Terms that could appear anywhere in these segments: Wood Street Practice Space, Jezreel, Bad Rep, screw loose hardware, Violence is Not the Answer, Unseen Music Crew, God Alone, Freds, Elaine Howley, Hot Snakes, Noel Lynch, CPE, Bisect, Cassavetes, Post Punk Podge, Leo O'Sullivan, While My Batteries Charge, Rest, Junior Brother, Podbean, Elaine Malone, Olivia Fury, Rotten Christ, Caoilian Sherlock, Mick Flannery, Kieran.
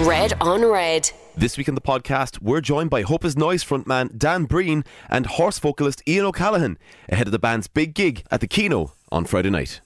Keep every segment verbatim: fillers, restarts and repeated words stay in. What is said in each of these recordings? Red on Red. This week on the podcast, we're joined by Hope Is Noise frontman Dan Breen and Horse vocalist Ian O'Callaghan ahead of the band's big gig at the Kino on Friday night.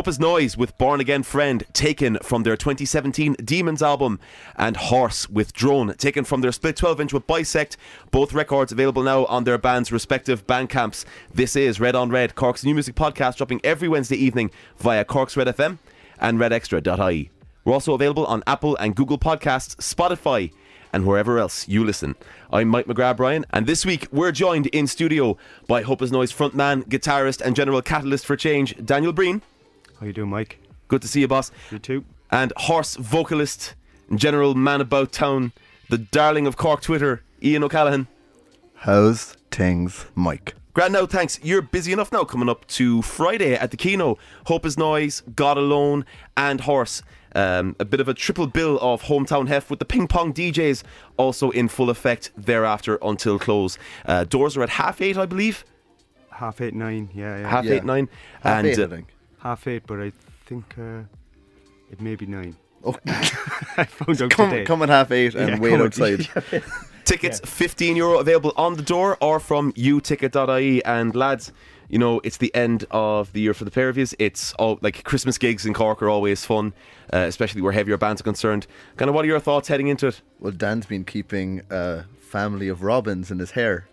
Hope Is Noise with Born Again Friend, taken from their twenty seventeen Demons album, and Horse with Drone, taken from their split twelve inch with Bisect. Both records available now on their band's respective band camps. This is Red on Red, Cork's new music podcast, dropping every Wednesday evening via Cork's Red F M and Red Extra dot I E. We're also available on Apple and Google Podcasts, Spotify, and wherever else you listen. I'm Mike McGrath-Ryan, and this week we're joined in studio by Hope Is Noise frontman, guitarist and general catalyst for change, Daniel Breen. How you doing, Mike? Good to see you, boss. You too. And Horse vocalist and general man about town, the darling of Cork Twitter, Ian O'Callaghan. How's things, Mike? Grand now, thanks. You're busy enough now, coming up to Friday at the Kino. Hope Is Noise, God Alone and Horse. Um, a bit of a triple bill of hometown heft with the ping pong D Js also in full effect thereafter until close. Uh, doors are at half eight, I believe. Half eight, nine, yeah. yeah. Half yeah. eight, nine. Half and, eight, uh, I think. Half eight, but I think uh, it may be nine. Oh. I found out come, today. Come at half eight and yeah, wait outside. yeah. Tickets, yeah. fifteen euro available on the door or from you ticket dot I E. And lads, you know, it's the end of the year for the pair of yous. It's all, like, Christmas gigs in Cork are always fun, uh, especially where heavier bands are concerned. Kind of, what are your thoughts heading into it? Well, Dan's been keeping a family of robins in his hair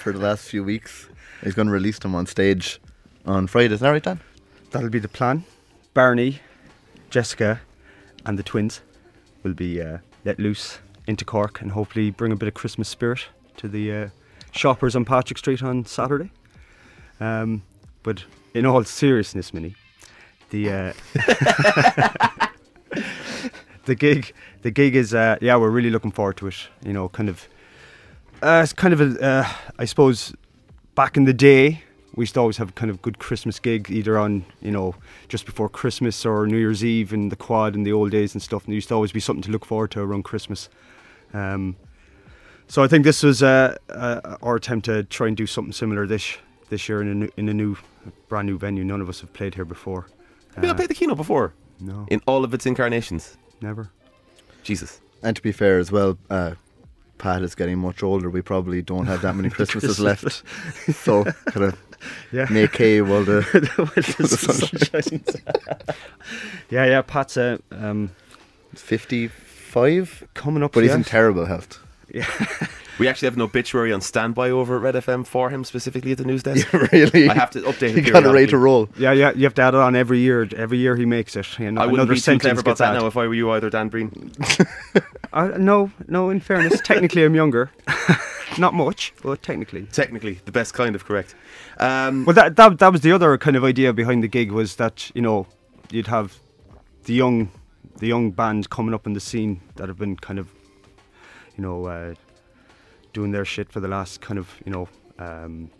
for the last few weeks. He's going to release them on stage on Friday. Is that right, Dan? That'll be the plan. Barney, Jessica, and the twins will be uh, let loose into Cork and hopefully bring a bit of Christmas spirit to the uh, shoppers on Patrick Street on Saturday. Um, but in all seriousness, Minnie, the uh, the gig, the gig is uh, yeah, we're really looking forward to it. You know, kind of, uh, it's kind of a, uh, I suppose, back in the day we used to always have kind of good Christmas gig, either on, you know, just before Christmas or New Year's Eve in the quad in the old days and stuff. And there used to always be something to look forward to around Christmas. Um, so I think this was uh, uh, our attempt to try and do something similar this. This year in a new, in a new, brand new venue. None of us have played here before. Have you uh, not played the Kino before? No. In all of its incarnations? Never. Jesus. And to be fair as well, uh, Pat is getting much older. We probably don't have that many Christmases left. So kind of yeah. make hay while the, while the sun shines. yeah, yeah. Pat's uh, um, fifty-five coming up, but he's in terrible health. Yeah. We actually have an obituary on standby over at Red F M for him specifically at the news desk. Yeah, really? I have to update it. You got a rate to roll. Yeah, yeah, you have to add it on every year. Every year he makes it. You know, I wouldn't be too clever about that now if I were you either, Dan Breen. uh, no, no, in fairness, technically I'm younger. Not much, but technically. Technically, the best kind of correct. Um, well, that, that that was the other kind of idea behind the gig, was that, you know, you'd have the young, the young bands coming up in the scene that have been kind of, you know, uh, doing their shit for the last kind of, you know, um,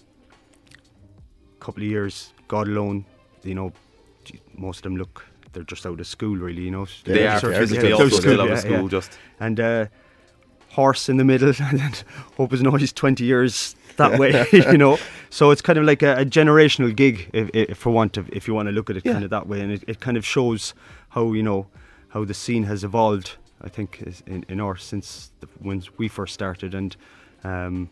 couple of years. God Alone, you know, most of them look, they're just out of school really, you know. They, they are, sort of, they yeah, also still out of school, yeah, yeah. just. And uh, Horse in the middle, and then Hope Is Noise twenty years that way, you know. So it's kind of like a, a generational gig, if, if for want of, if you want to look at it yeah. kind of that way. And it, it kind of shows how, you know, how the scene has evolved, I think, in, in our, since the, when we first started. And um,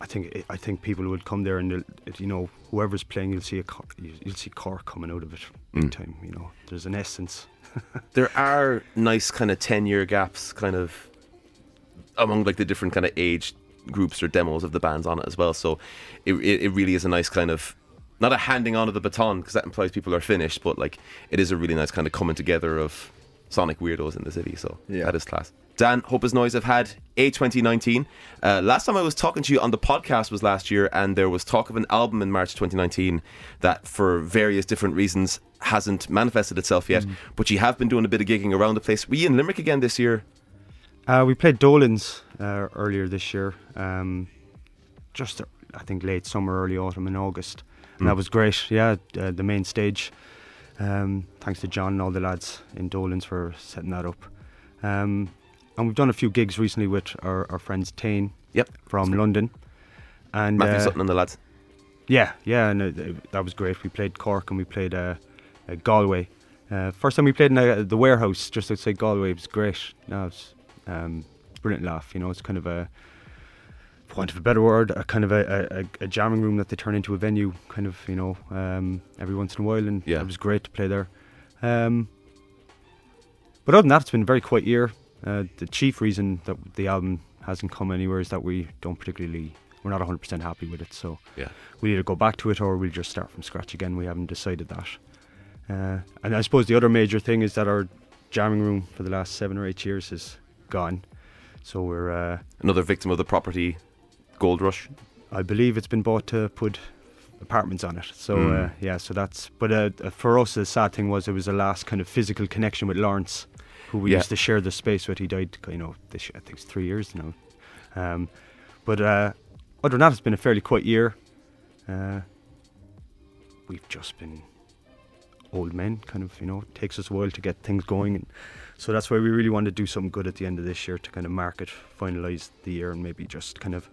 I think I think people would come there, and you know, whoever's playing, you'll see a car, you'll see Cork coming out of it mm. in time. You know, there's an essence. There are nice kind of ten year gaps, kind of among like the different kind of age groups or demos of the bands on it as well. So it it, it really is a nice kind of, not a handing on of the baton, because that implies people are finished, but like it is a really nice kind of coming together of sonic weirdos in the city. So yeah. that is class. Dan, Hope Is Noise have had a twenty nineteen. Uh, last time I was talking to you on the podcast was last year, and there was talk of an album in March twenty nineteen that for various different reasons hasn't manifested itself yet, mm. but you have been doing a bit of gigging around the place. Were you in Limerick again this year? Uh, we played Dolan's uh, earlier this year, um, just uh, I think late summer, early autumn in August, and mm. that was great. Yeah, uh, the main stage. Um, thanks to John and all the lads in Dolan's for setting that up. Um, And we've done a few gigs recently with our, our friends Tane yep. from Sorry. London. And Matthew uh, Sutton and the lads. Yeah, yeah, and uh, that was great. We played Cork and we played uh, uh, Galway. Uh, first time we played in uh, the warehouse just outside Galway. It was great. No, it was um, brilliant laugh. You know, it's kind of a want of a better word, a kind of a, a, a jamming room that they turn into a venue, kind of, you know, um, every once in a while, and yeah. It was great to play there. Um, but other than that, it's been a very quiet year. Uh, the chief reason that the album hasn't come anywhere is that we don't particularly, we're not one hundred percent happy with it, so yeah. We'll either go back to it or we'll just start from scratch again. We haven't decided that. Uh, and I suppose the other major thing is that our jamming room for the last seven or eight years is gone. So we're... Uh, Another victim of the property gold rush? I believe it's been bought to put apartments on it. So, mm. uh, yeah, so that's... But uh, for us, the sad thing was it was the last kind of physical connection with Lawrence, who we yeah. used to share the space with. He died, you know, this, I think it's three years now. Um, but uh, other than that, it's been a fairly quiet year. Uh, we've just been... old men, kind of, you know, takes us a while to get things going, and so that's why we really want to do something good at the end of this year to kind of mark it, finalise the year, and maybe just kind of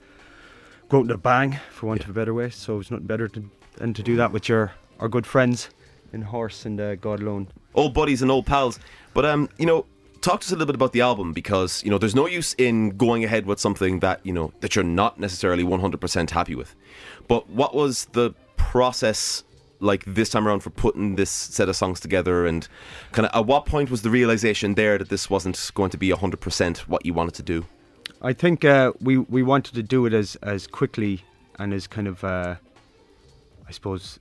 go out in a bang, for want yeah. of a better way. So it's nothing better to, than to do that with your our good friends in Horse and uh, God Alone, old buddies and old pals. But um, you know, talk to us a little bit about the album, because you know there's no use in going ahead with something that you know that you're not necessarily one hundred percent happy with. But what was the process like this time around for putting this set of songs together, and kind of at what point was the realisation there that this wasn't going to be one hundred percent what you wanted to do? I think uh, we, we wanted to do it as, as quickly and as kind of, uh, I suppose,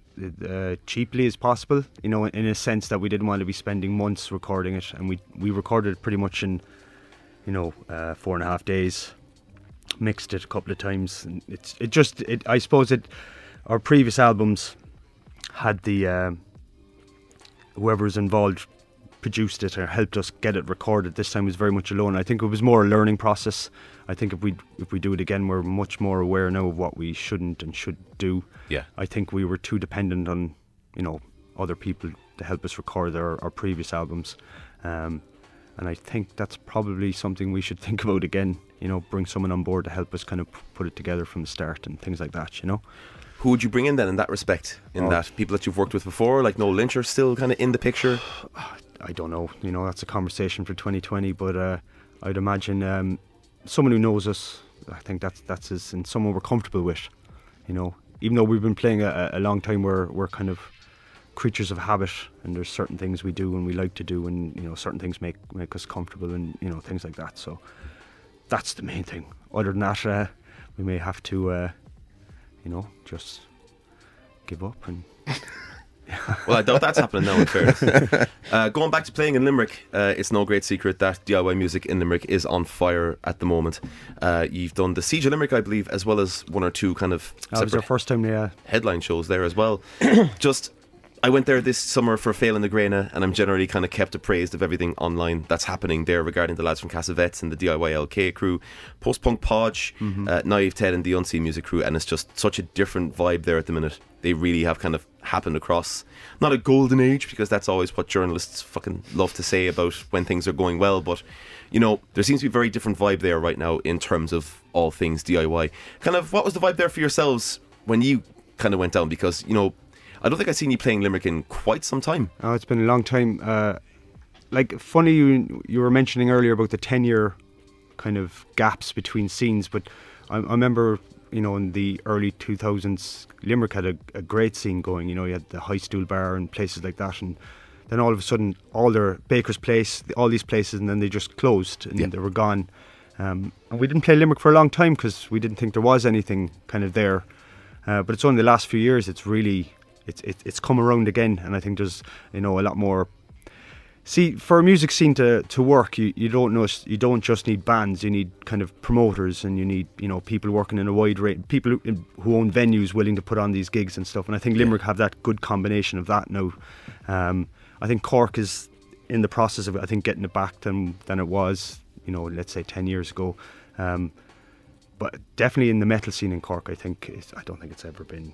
uh, cheaply as possible, you know, in a sense that we didn't want to be spending months recording it, and we, we recorded it pretty much in, you know, uh, four and a half days, mixed it a couple of times, and it's it just, it I suppose it, our previous albums... had the uh, whoever was involved produced it or helped us get it recorded. This time it was very much alone. I think it was more a learning process. I think if we if we do it again, we're much more aware now of what we shouldn't and should do. Yeah. I think we were too dependent on you know other people to help us record our, our previous albums, um, and I think that's probably something we should think about again. You know, bring someone on board to help us kind of put it together from the start and things like that. You know. Who would you bring in then in that respect? In oh. that people that you've worked with before, like Noel Lynch, are still kind of in the picture? I don't know. You know, that's a conversation for twenty twenty, but uh, I'd imagine um, someone who knows us, I think that's that's us, and someone we're comfortable with. You know, even though we've been playing a, a long time, we're, we're kind of creatures of habit, and there's certain things we do and we like to do, and, you know, certain things make, make us comfortable and, you know, things like that. So that's the main thing. Other than that, uh, we may have to... Uh, You know, just give up and. Well, I doubt that's happening now, in fairness. Uh, going back to playing in Limerick, uh, it's no great secret that D I Y music in Limerick is on fire at the moment. Uh, you've done the Siege of Limerick, I believe, as well as one or two kind of. That was our first time, yeah. Headline shows there as well. Just, I went there this summer for Phelan na Gréine, and I'm generally kind of kept appraised of everything online that's happening there regarding the lads from Cassavetes and the D I Y L K crew, Post Punk Podge, mm-hmm. uh, Naive Ted and the Unseen Music crew, and it's just such a different vibe there at the minute. They really have kind of happened across, not a golden age, because that's always what journalists fucking love to say about when things are going well, but, you know, there seems to be a very different vibe there right now in terms of all things D I Y. Kind of, what was the vibe there for yourselves when you kind of went down? Because, you know, I don't think I've seen you playing Limerick in quite some time. Oh, it's been a long time. Uh, like, funny you you were mentioning earlier about the ten-year kind of gaps between scenes, but I, I remember, you know, in the early two thousands, Limerick had a, a great scene going. You know, you had the High Stool Bar and places like that, and then all of a sudden, all their Baker's Place, all these places, and then they just closed and yeah. they were gone. Um, and we didn't play Limerick for a long time because we didn't think there was anything kind of there. Uh, but it's only the last few years it's really... It's it, it's come around again, and I think there's you know a lot more. See, for a music scene to, to work, you, you don't know you don't just need bands. You need kind of promoters, and you need you know people working in a wide range, people who, who own venues willing to put on these gigs and stuff. And I think Limerick yeah. have that good combination of that now. Um, I think Cork is in the process of I think getting it back than than it was you know let's say ten years ago. Um, but definitely in the metal scene in Cork, I think it's, I don't think it's ever been.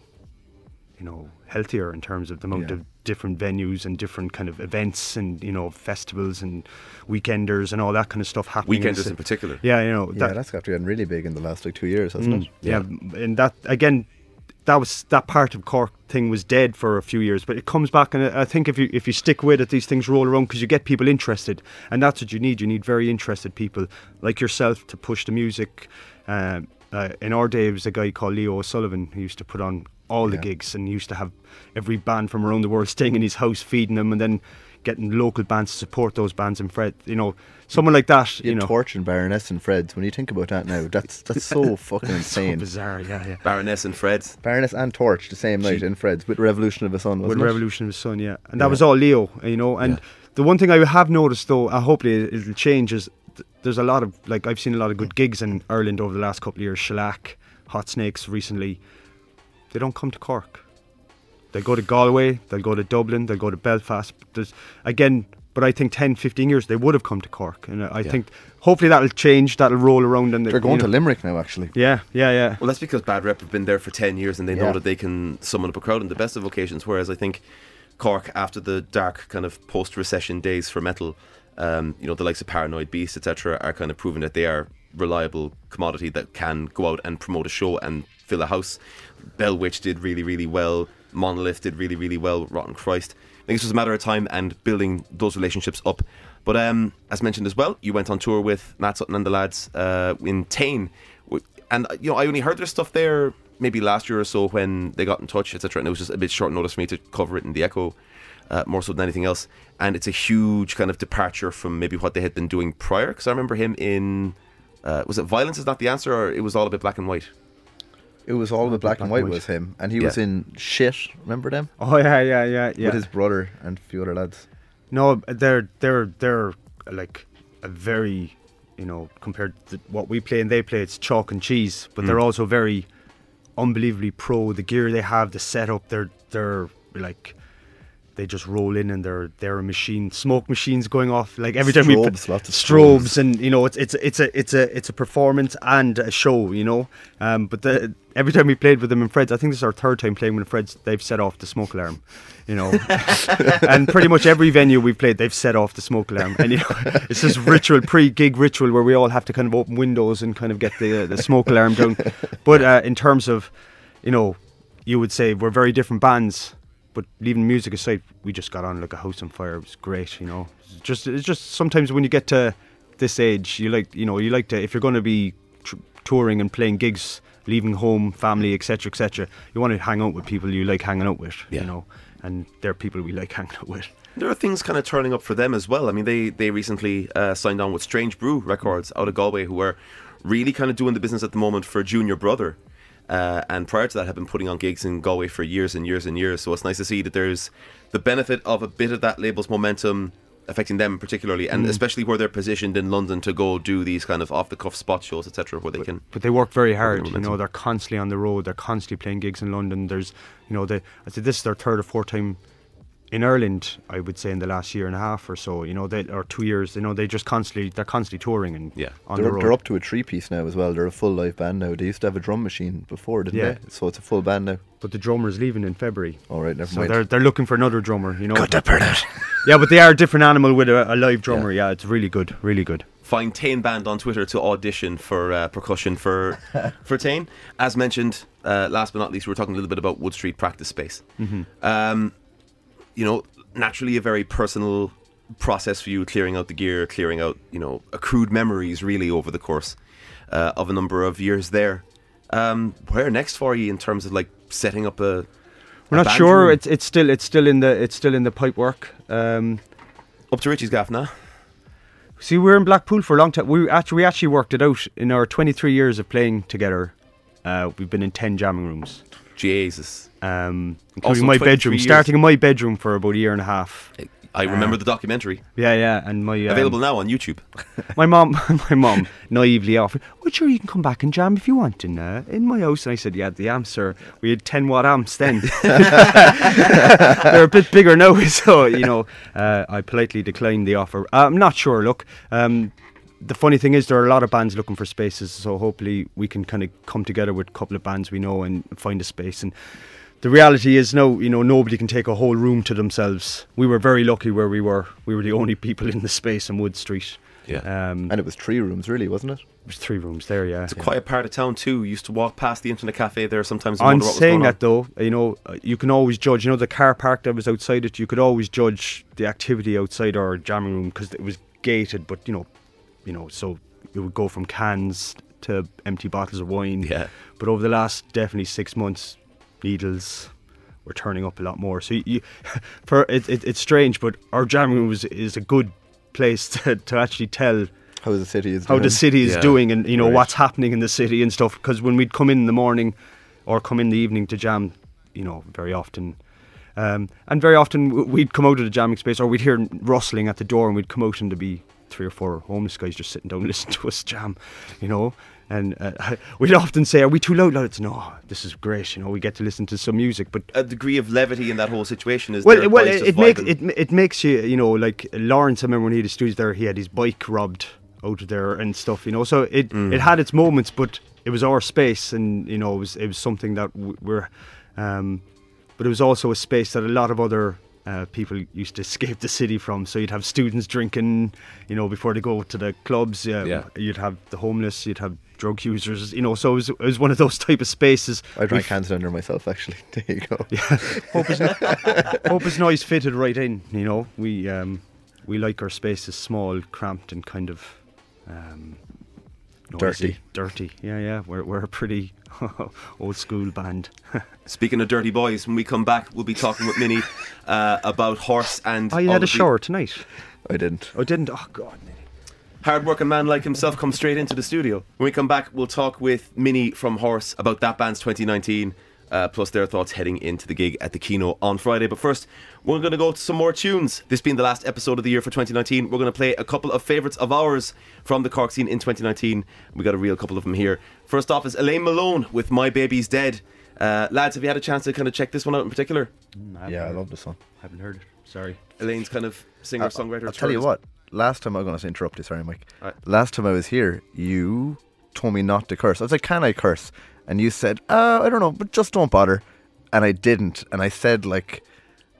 You know, healthier in terms of the amount yeah. of different venues and different kind of events and, you know, festivals and weekenders and all that kind of stuff happening. Weekenders in particular. Yeah, you know. That, yeah, that's got to be really big in the last, like, two years, hasn't mm, it? Yeah. yeah, and that, again, that was that part of Cork thing was dead for a few years, but it comes back, and I think if you if you stick with it, these things roll around because you get people interested, and that's what you need. You need very interested people like yourself to push the music, uh, Uh, in our day, it was a guy called Leo O'Sullivan who used to put on all the yeah. gigs, and used to have every band from around the world staying in his house, feeding them, and then getting local bands to support those bands. And Fred, you know, someone like that, you, you know, Torch and Baroness and Freds. When you think about that now, that's that's so fucking that's insane, so bizarre. Yeah, yeah. Baroness and Freds, Baroness and Torch the same night in Freds with Revolution of the Sun. Wasn't with it? Revolution of the Sun, yeah. And that yeah. was all Leo, you know. And yeah. the one thing I have noticed, though, I hope it'll change, is th- there's a lot of, like, I've seen a lot of good gigs in Ireland over the last couple of years. Shellac, Hot Snakes recently. They don't come to Cork. They'll go to Galway, they'll go to Dublin, they'll go to Belfast. There's, again, but I think ten, fifteen years they would have come to Cork. And I yeah. think hopefully that'll change, that'll roll around. And They're they, going to know. Limerick now, actually. Yeah, yeah, yeah. Well, that's because Bad Rep have been there for ten years and they yeah. know that they can summon up a crowd on the best of occasions. Whereas I think Cork, after the dark kind of post-recession days for metal, um, you know, the likes of Paranoid Beast, et cetera, are kind of proving that they are reliable commodity that can go out and promote a show and fill a house. Bell Witch did really, really well. Monolith did really, really well. Rotten Christ. I think it's just a matter of time and building those relationships up. But um, as mentioned as well, you went on tour with Matt Sutton and the lads uh, in Tane, and you know I only heard their stuff there maybe last year or so when they got in touch, et cetera. And it was just a bit short notice for me to cover it in the Echo, uh, more so than anything else. And it's a huge kind of departure from maybe what they had been doing prior. Because I remember him in uh, was it Violence Is Not the Answer, or it was all a bit black and white. It was all in the black, black and white, white with him, and he yeah. was in Shit. Remember them? Oh yeah, yeah, yeah, yeah. With his brother and a few other lads. No, they're they're they're like a very, you know, compared to what we play and they play, it's chalk and cheese. But mm. they're also very unbelievably pro. The gear they have, the setup, they're they're like. They just roll in and they're they're a machine. Smoke machines going off like every time strobes, we put strobes, strobes, and you know it's it's it's a it's a it's a performance and a show, you know. Um, but the, every time we played with them in Freds, I think this is our third time playing with Freds. They've set off the smoke alarm, you know. And pretty much every venue we've played, they've set off the smoke alarm. And you know, it's this ritual, pre-gig ritual, where we all have to kind of open windows and kind of get the uh, the smoke alarm down. But uh, in terms of, you know, you would say we're very different bands. But leaving music aside, we just got on like a house on fire. It was great, you know. It's just it's just sometimes when you get to this age, you like you know you like to if you're going to be tr- touring and playing gigs, leaving home, family, et cetera, et cetera. You want to hang out with people you like hanging out with, yeah. you know. And they're people we like hanging out with. There are things kind of turning up for them as well. I mean, they they recently uh, signed on with Strange Brew Records out of Galway, who are really kind of doing the business at the moment for Junior Brother. Uh, and prior to that have been putting on gigs in Galway for years and years and years, so it's nice to see that there's the benefit of a bit of that label's momentum affecting them particularly, and mm. especially where they're positioned in London to go do these kind of off the cuff spot shows, etc., where they but, can but they work very hard, you know. They're constantly on the road, they're constantly playing gigs in London. There's, you know, they, I said this is their third or fourth time in Ireland, I would say, in the last year and a half or so, you know, they, or two years, you know, they just constantly, they're constantly touring and yeah. on they're, the road. They're up to a three-piece now as well. They're a full live band now. They used to have a drum machine before, didn't yeah. they? So it's a full band now. But the drummer's leaving in February. All right, never so mind. So they're, they're looking for another drummer, you know. Good to burn it. Yeah, but they are a different animal with a, a live drummer. Yeah. yeah, it's really good, really good. Find Tane Band on Twitter to audition for uh, percussion for for Tane. As mentioned, uh, last but not least, we were talking a little bit about Wood Street Practice Space. Mm-hmm. Um... You know, naturally a very personal process for you, clearing out the gear, clearing out, you know, accrued memories really over the course uh, of a number of years there. Um, where next for you in terms of like setting up a? We're a not sure. Room? It's it's still it's still in the it's still in the pipe work. Um, Up to Richie's gaff now. See, we were in Blackpool for a long time. We actually we actually worked it out in our twenty-three years of playing together. Uh, we've been in ten jamming rooms. Jesus. Um, including my bedroom, years. starting in my bedroom for about a year and a half. I remember um, the documentary. Yeah, yeah, and my um, available now on YouTube. my mom, my mom, naively offered, "Well, sure, you can come back and jam if you want in uh, in my house." And I said, "Yeah, the amps, sir. We had ten watt amps then. They're a bit bigger now, so you know." Uh, I politely declined the offer. Uh, I'm not sure. Look. Um, The funny thing is there are a lot of bands looking for spaces, so hopefully we can kind of come together with a couple of bands we know and find a space. And the reality is now, you know, nobody can take a whole room to themselves. We were very lucky where we were. We were the only people in the space on Wood Street. Yeah, um, and it was three rooms really, wasn't it? It was three rooms there, yeah. It's a yeah. quiet part of town too. You used to walk past the internet cafe there sometimes. And I'm wonder what saying was going on. That though, you know, you can always judge, you know, the car park that was outside it, you could always judge the activity outside our jamming room because it was gated, but you know, You know, so it would go from cans to empty bottles of wine. Yeah. But over the last definitely six months, needles were turning up a lot more. So you, you for it, it, it's strange, but our jam room was, is a good place to, to actually tell how the city is how doing. the city is yeah. doing, and you know right. what's happening in the city and stuff. Because when we'd come in in the morning or come in the evening to jam, you know, very often. Um, and very often we'd come out of the jamming space, or we'd hear rustling at the door, and we'd come out and there'd be three or four homeless guys just sitting down listening to us jam, you know. And uh, we'd often say, are we too loud? It's no, this is great, you know, we get to listen to some music. But a degree of levity in that whole situation is well, there. Well, it, it makes it, it makes you, you know, like Lawrence, I remember when he had his studios there, he had his bike robbed out of there and stuff, you know. So it, mm. it had its moments, but it was our space, and, you know, it was, it was something that we're... Um, but it was also a space that a lot of other uh, people used to escape the city from. So you'd have students drinking, you know, before they go to the clubs. Um, yeah. You'd have the homeless, you'd have drug users, you know. So it was, it was one of those type of spaces. I drank hands under myself, actually. There you go. Yeah. Hope is no- Hope is Noise fitted right in, you know. We um, we like our spaces small, cramped, and kind of... Um, Dirty. Dirty. Yeah, yeah. We're we're a pretty old school band. Speaking of dirty boys, when we come back, we'll be talking with Minnie uh, about Horse and... Oh, you had a shower tonight? I didn't. Oh, didn't? Oh, God, Minnie. Hard-working man like himself comes straight into the studio. When we come back, we'll talk with Minnie from Horse about that band's twenty nineteen, uh, plus their thoughts heading into the gig at the Kino on Friday. But first, we're going to go to some more tunes. This being the last episode of the year for twenty nineteen, we're going to play a couple of favourites of ours from the Cork scene in twenty nineteen. We got a real couple of them here. First off is Elaine Malone with My Baby's Dead. Uh, lads, have you had a chance to kind of check this one out in particular? Mm, yeah, I love this one. I haven't heard it. Sorry. Elaine's kind of singer-songwriter. I'll, I'll tell you what. Last time, I'm going to interrupt you. Sorry, Mike. Right. Last time I was here, you told me not to curse. I was like, can I curse? And you said, uh, I don't know, but just don't bother. And I didn't. And I said, like...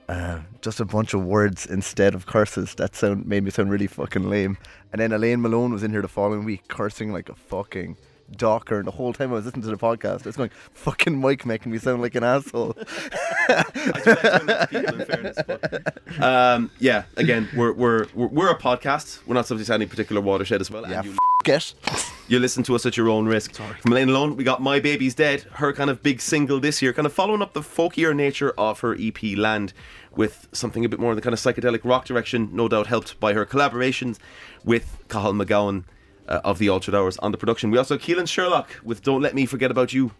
Uh, just a bunch of words instead of curses. That sound made me sound really fucking lame. And then Elaine Malone was in here the following week cursing like a fucking docker, and the whole time I was listening to the podcast I was going, fucking Mike making me sound like an asshole. I do like people, in fairness, but, um, yeah, again, we're, we're we're we're a podcast. We're not subject to any particular watershed as well. Yeah, and you f- it. You listen to us at your own risk. Sorry. From Elaine Malone, we got My Baby's Dead, her kind of big single this year, kind of following up the folkier nature of her E P Land with something a bit more in the kind of psychedelic rock direction, no doubt helped by her collaborations with Cahill McGowan uh, of the Altered Hours on the production. We also have Caoilian Sherlock with Don't Let Me Forget About You.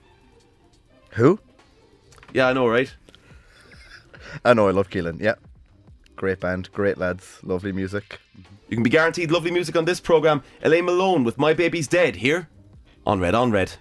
Who? Yeah, I know, right? I know, I love Caoilian, yeah. Great band, great lads, lovely music. You can be guaranteed lovely music on this programme. Elaine Malone with My Baby's Dead here on Red on Red.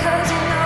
Cause you know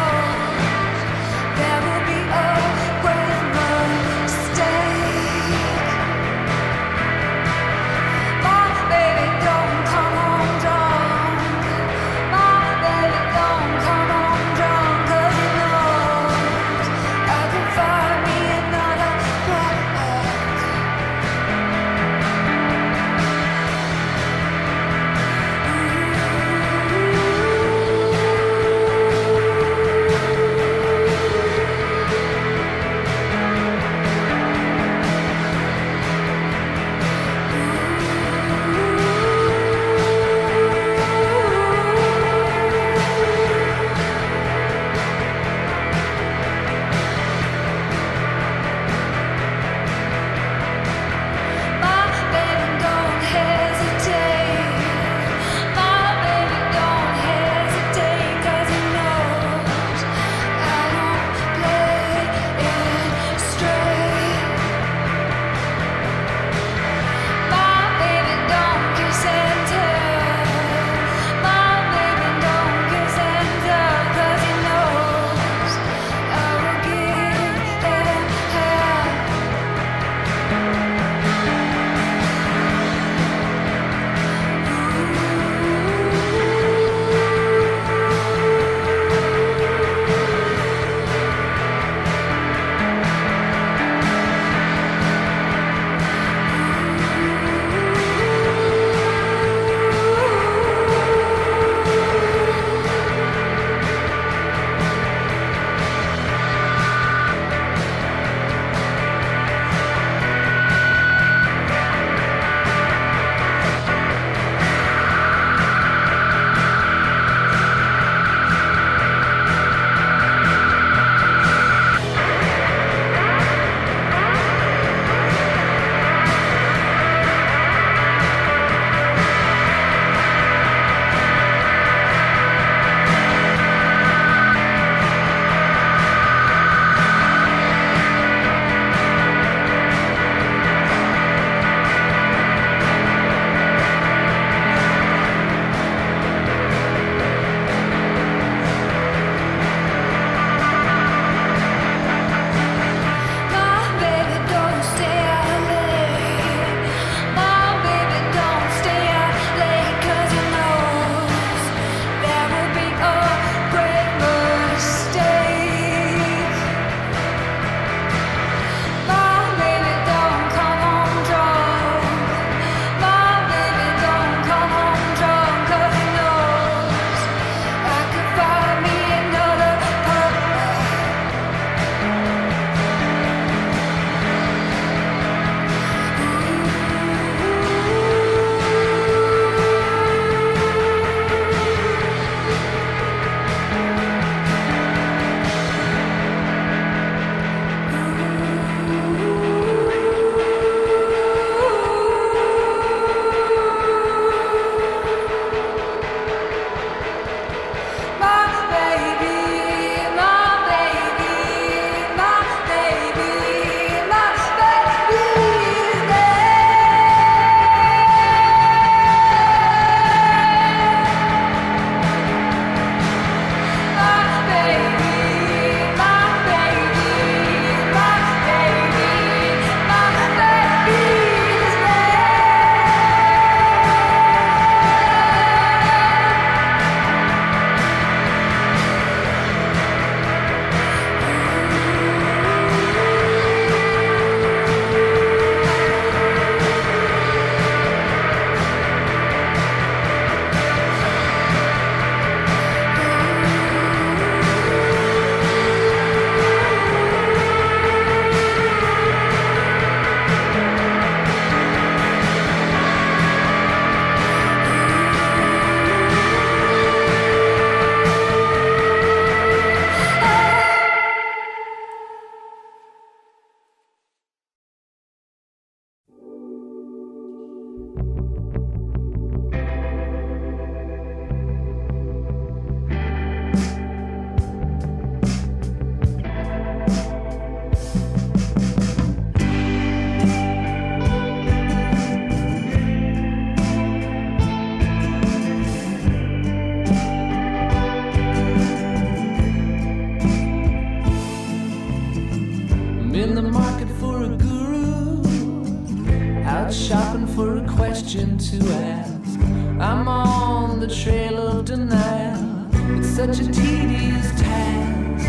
to ask. I'm on the trail of denial. It's such a tedious task.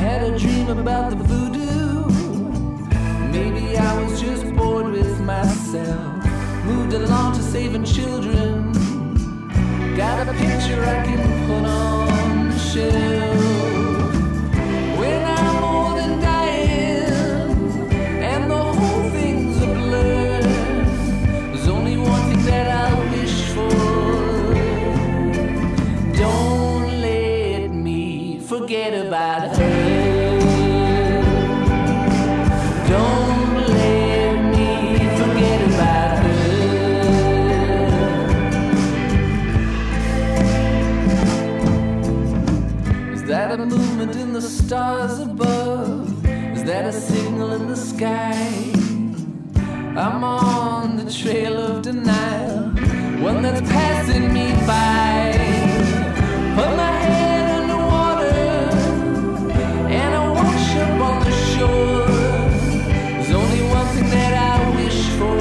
Had a dream about the voodoo. Maybe I was just bored with myself. Moved along to saving children. Got a picture I can put on the shelf. When I'm old and dying, and the whole thing's a blur, there's only one thing that I wish for. Don't let me forget about her. Don't let me forget about her. Is that a movement in the stars above? Is that a signal in the sky? I'm on the trail of denial, one that's passing me by. Put my head underwater and I wash up on the shore. There's only one thing that I wish for.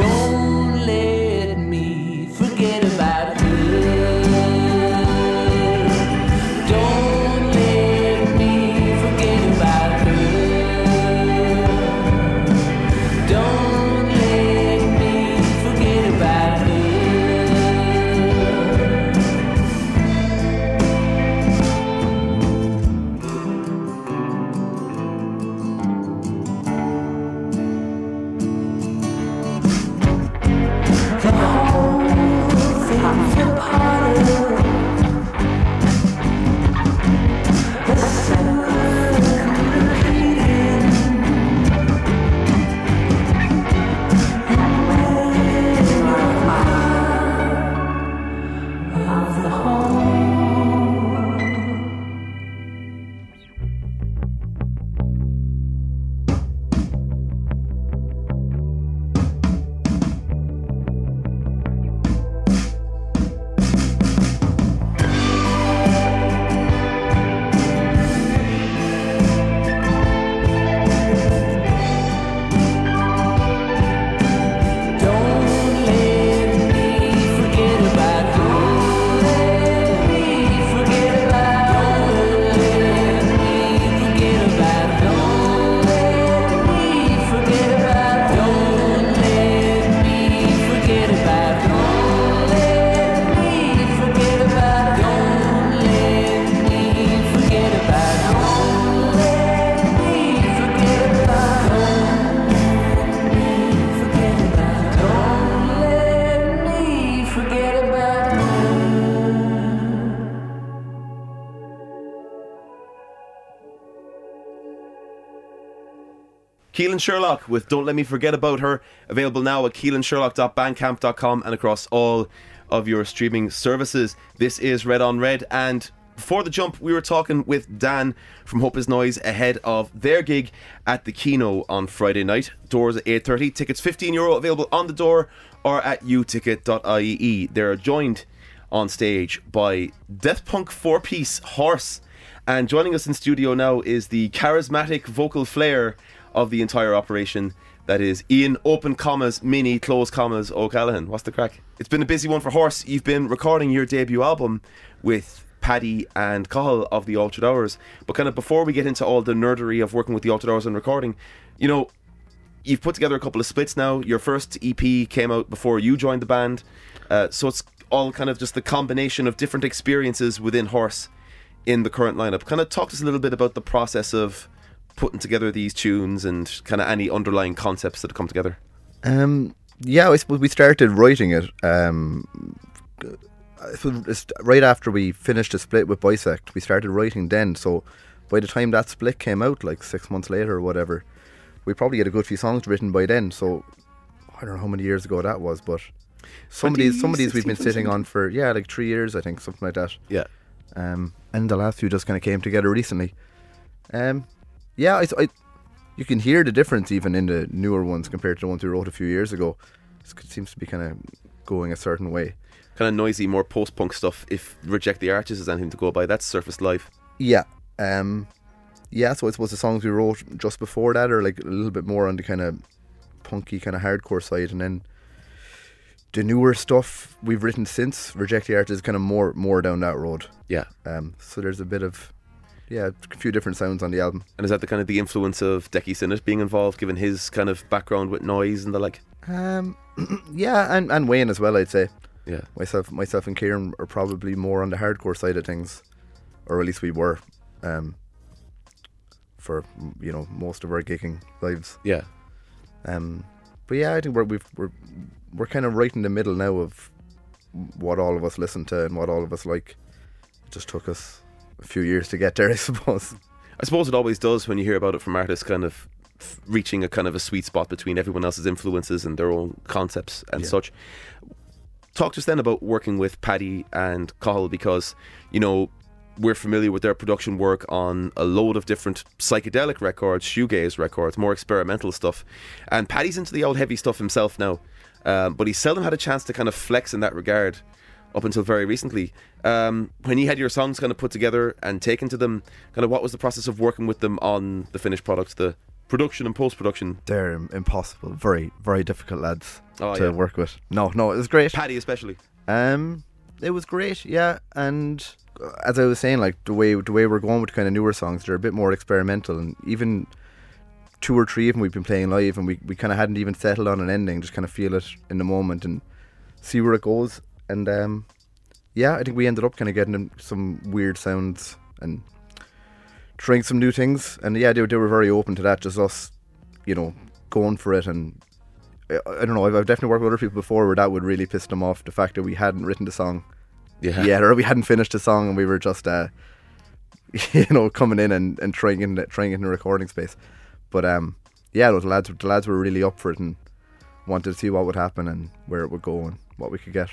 Don't let me forget about her. Caoilian Sherlock with Don't Let Me Forget About Her, available now at caoilian sherlock dot bandcamp dot com and across all of your streaming services. This is Red on Red, and before the jump we were talking with Dan from Hope Is Noise ahead of their gig at the Kino on Friday night. Doors at eight thirty, tickets fifteen euro, available on the door or at you ticket dot i e. They're joined on stage by Death Punk four-piece Horse, and joining us in studio now is the charismatic vocal flair of the entire operation, that is Ian, open commas, mini, close commas, O'Callaghan. What's the crack? It's been a busy one for Horse. You've been recording your debut album with Paddy and Cahill of the Altered Hours, but kind of before we get into all the nerdery of working with the Altered Hours and recording, you know, you've put together a couple of splits now. Your first E P came out before you joined the band, uh, so it's all kind of just the combination of different experiences within Horse in the current lineup. Kind of talk to us a little bit about the process of putting together these tunes and kind of any underlying concepts that come together. Um, yeah, I suppose we started writing it um, right after we finished the split with Bisect. We started writing then, so by the time that split came out, like six months later or whatever, we probably had a good few songs written by then. So I don't know how many years ago that was, but some of these, some of these we've been sitting on for yeah, like three years, I think, something like that. Yeah. Um, and the last few just kind of came together recently. Um. Yeah, I, I, you can hear the difference even in the newer ones compared to the ones we wrote a few years ago. It seems to be kind of going a certain way. Kind of noisy, more post-punk stuff, if Reject the Arches is anything to go by. That's surfaced live. Yeah. Um, yeah, so I suppose the songs we wrote just before that are like a little bit more on the kind of punky kind of hardcore side, and then the newer stuff we've written since Reject the Art is kind of more more down that road. Yeah. Um. So there's a bit of, yeah, a few different sounds on the album. And is that the kind of the influence of Decky Sinnott being involved, given his kind of background with noise and the like? Um. Yeah, and and Wayne as well, I'd say. Yeah. Myself, myself and Kieran are probably more on the hardcore side of things, or at least we were. Um. For, you know, most of our gigging lives. Yeah. Um, but yeah, I think we're we've, we're we're kind of right in the middle now of what all of us listen to and what all of us like. It just took us a few years to get there, I suppose. I suppose it always does when you hear about it from artists, kind of reaching a kind of a sweet spot between everyone else's influences and their own concepts and yeah. such. Talk to us then about working with Paddy and Cahill, because, you know, we're familiar with their production work on a load of different psychedelic records, shoegaze records, more experimental stuff. And Paddy's into the old heavy stuff himself now, um, but he seldom had a chance to kind of flex in that regard up until very recently. Um, when you had your songs kind of put together and taken to them, kind of what was the process of working with them on the finished product, the production and post-production? They're impossible. Very, very difficult lads oh, to yeah. work with. No, no, it was great. Paddy especially. Um, it was great, yeah, and... as I was saying, like the way the way we're going with kind of newer songs, they're a bit more experimental, and even two or three of them we've been playing live, and we, we kind of hadn't even settled on an ending, just kind of feel it in the moment and see where it goes. And um, yeah, I think we ended up kind of getting some weird sounds and trying some new things. And yeah, they, they were very open to that, just us, you know, going for it. And I, I don't know, I've, I've definitely worked with other people before where that would really piss them off, the fact that we hadn't written the song. Yeah. yeah, or we hadn't finished the song and we were just, uh, you know, coming in and, and trying in trying in the recording space. But um, yeah, those lads, the lads were really up for it and wanted to see what would happen and where it would go and what we could get.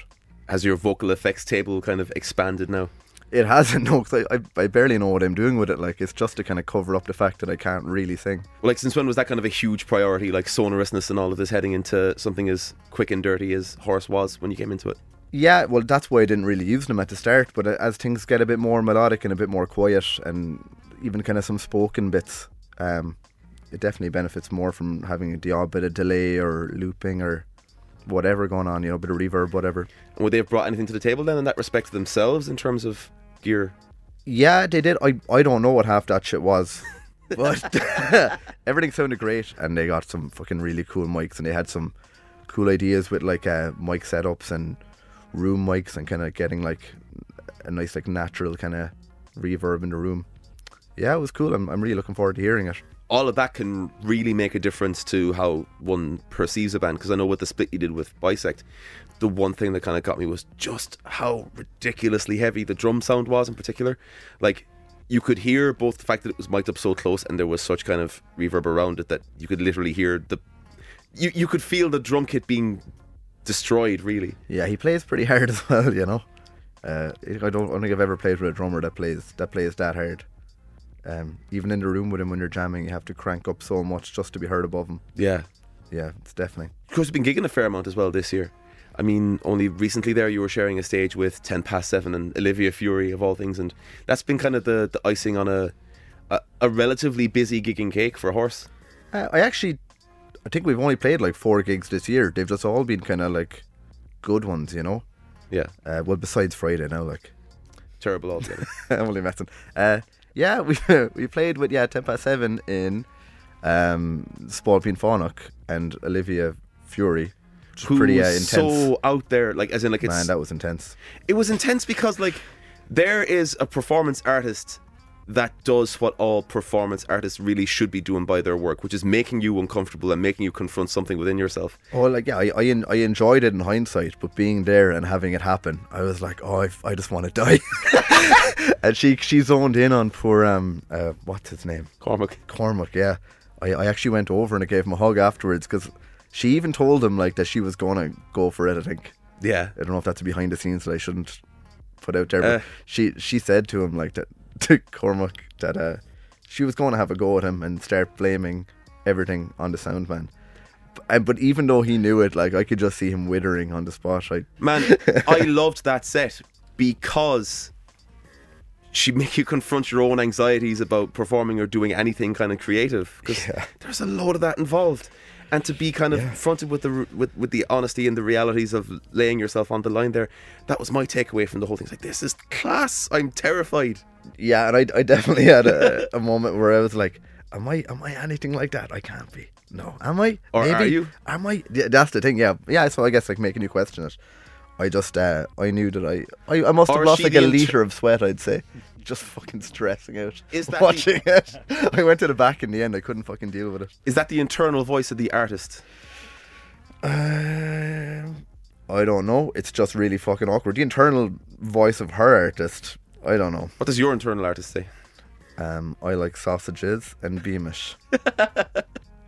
Has your vocal effects table kind of expanded now? It hasn't, no, because I, I, I barely know what I'm doing with it. Like, it's just to kind of cover up the fact that I can't really sing. Well, like, since when was that kind of a huge priority, like sonorousness and all of this, heading into something as quick and dirty as Horse was when you came into it? Yeah, well, that's why I didn't really use them at the start, but as things get a bit more melodic and a bit more quiet and even kind of some spoken bits, um, it definitely benefits more from having the odd bit of delay or looping or whatever going on, you know, a bit of reverb, whatever. And would they have brought anything to the table then in that respect to themselves in terms of gear? Yeah, they did. I, I don't know what half that shit was, but everything sounded great, and they got some fucking really cool mics, and they had some cool ideas with like uh, mic setups and room mics and kind of getting like a nice like natural kind of reverb in the room. Yeah, it was cool. I'm I'm really looking forward to hearing it. All of that can really make a difference to how one perceives a band, because I know with the split you did with Bisect, the one thing that kind of got me was just how ridiculously heavy the drum sound was in particular. Like, you could hear both the fact that it was mic'd up so close and there was such kind of reverb around it that you could literally hear the... You, you could feel the drum kit being... destroyed, really. Yeah, he plays pretty hard as well, you know. Uh, I don't, I don't think I've ever played with a drummer that plays that plays that hard. Um, even in the room with him when you're jamming, you have to crank up so much just to be heard above him. Yeah. Yeah, it's definitely. Of course, you've been gigging a fair amount as well this year. I mean, only recently there you were sharing a stage with Ten Past Seven and Olivia Fury, of all things, and that's been kind of the, the icing on a, a, a relatively busy gigging cake for Horse. Uh, I actually... I think we've only played like four gigs this year. They've just all been kind of like good ones, you know? Yeah. Uh, well, besides Friday now, like. Terrible altogether. I'm only messing. Uh, yeah, we we played with, yeah, Ten Past Seven in um, Spalpeen Fánacht and Olivia Fury. Which was pretty uh, intense. So out there, like, as in, like, it's. Man, that was intense. It was intense because, like, there is a performance artist that does what all performance artists really should be doing by their work, which is making you uncomfortable and making you confront something within yourself. Oh, like, yeah, I I, en- I enjoyed it in hindsight, but being there and having it happen, I was like, oh, I, I just want to die. And she she zoned in on poor, um, uh, what's his name? Cormac. Cormac, yeah. I, I actually went over and I gave him a hug afterwards, because she even told him, like, that she was going to go for it, I think. Yeah. I don't know if that's behind the scenes that I shouldn't put out there, but uh, she, she said to him, like, that, to Cormac, that uh, she was going to have a go at him and start blaming everything on the sound man. But, but even though he knew it, like, I could just see him withering on the spot. Like, man, I loved that set because she make you confront your own anxieties about performing or doing anything kind of creative. Because yeah. there's a load of that involved. and to be kind of yeah. fronted with the with, with the honesty and the realities of laying yourself on the line there. That was my takeaway from the whole thing. It's like, this is class. I'm terrified. Yeah, and I, I definitely had a, a moment where I was like, am I am I anything like that? I can't be. No. Am I? Or Maybe. Are you? Am I? Yeah, that's the thing, yeah. Yeah, so I guess like making you question it. I just, uh, I knew that I, I, I must have lost like a litre of sweat, I'd say. Just fucking stressing out. Is that watching the... it? I went to the back in the end. I couldn't fucking deal with it. Is that the internal voice of the artist? Um, I don't know. It's just really fucking awkward. The internal voice of her artist. I don't know. What does your internal artist say? Um, I like sausages and Beamish.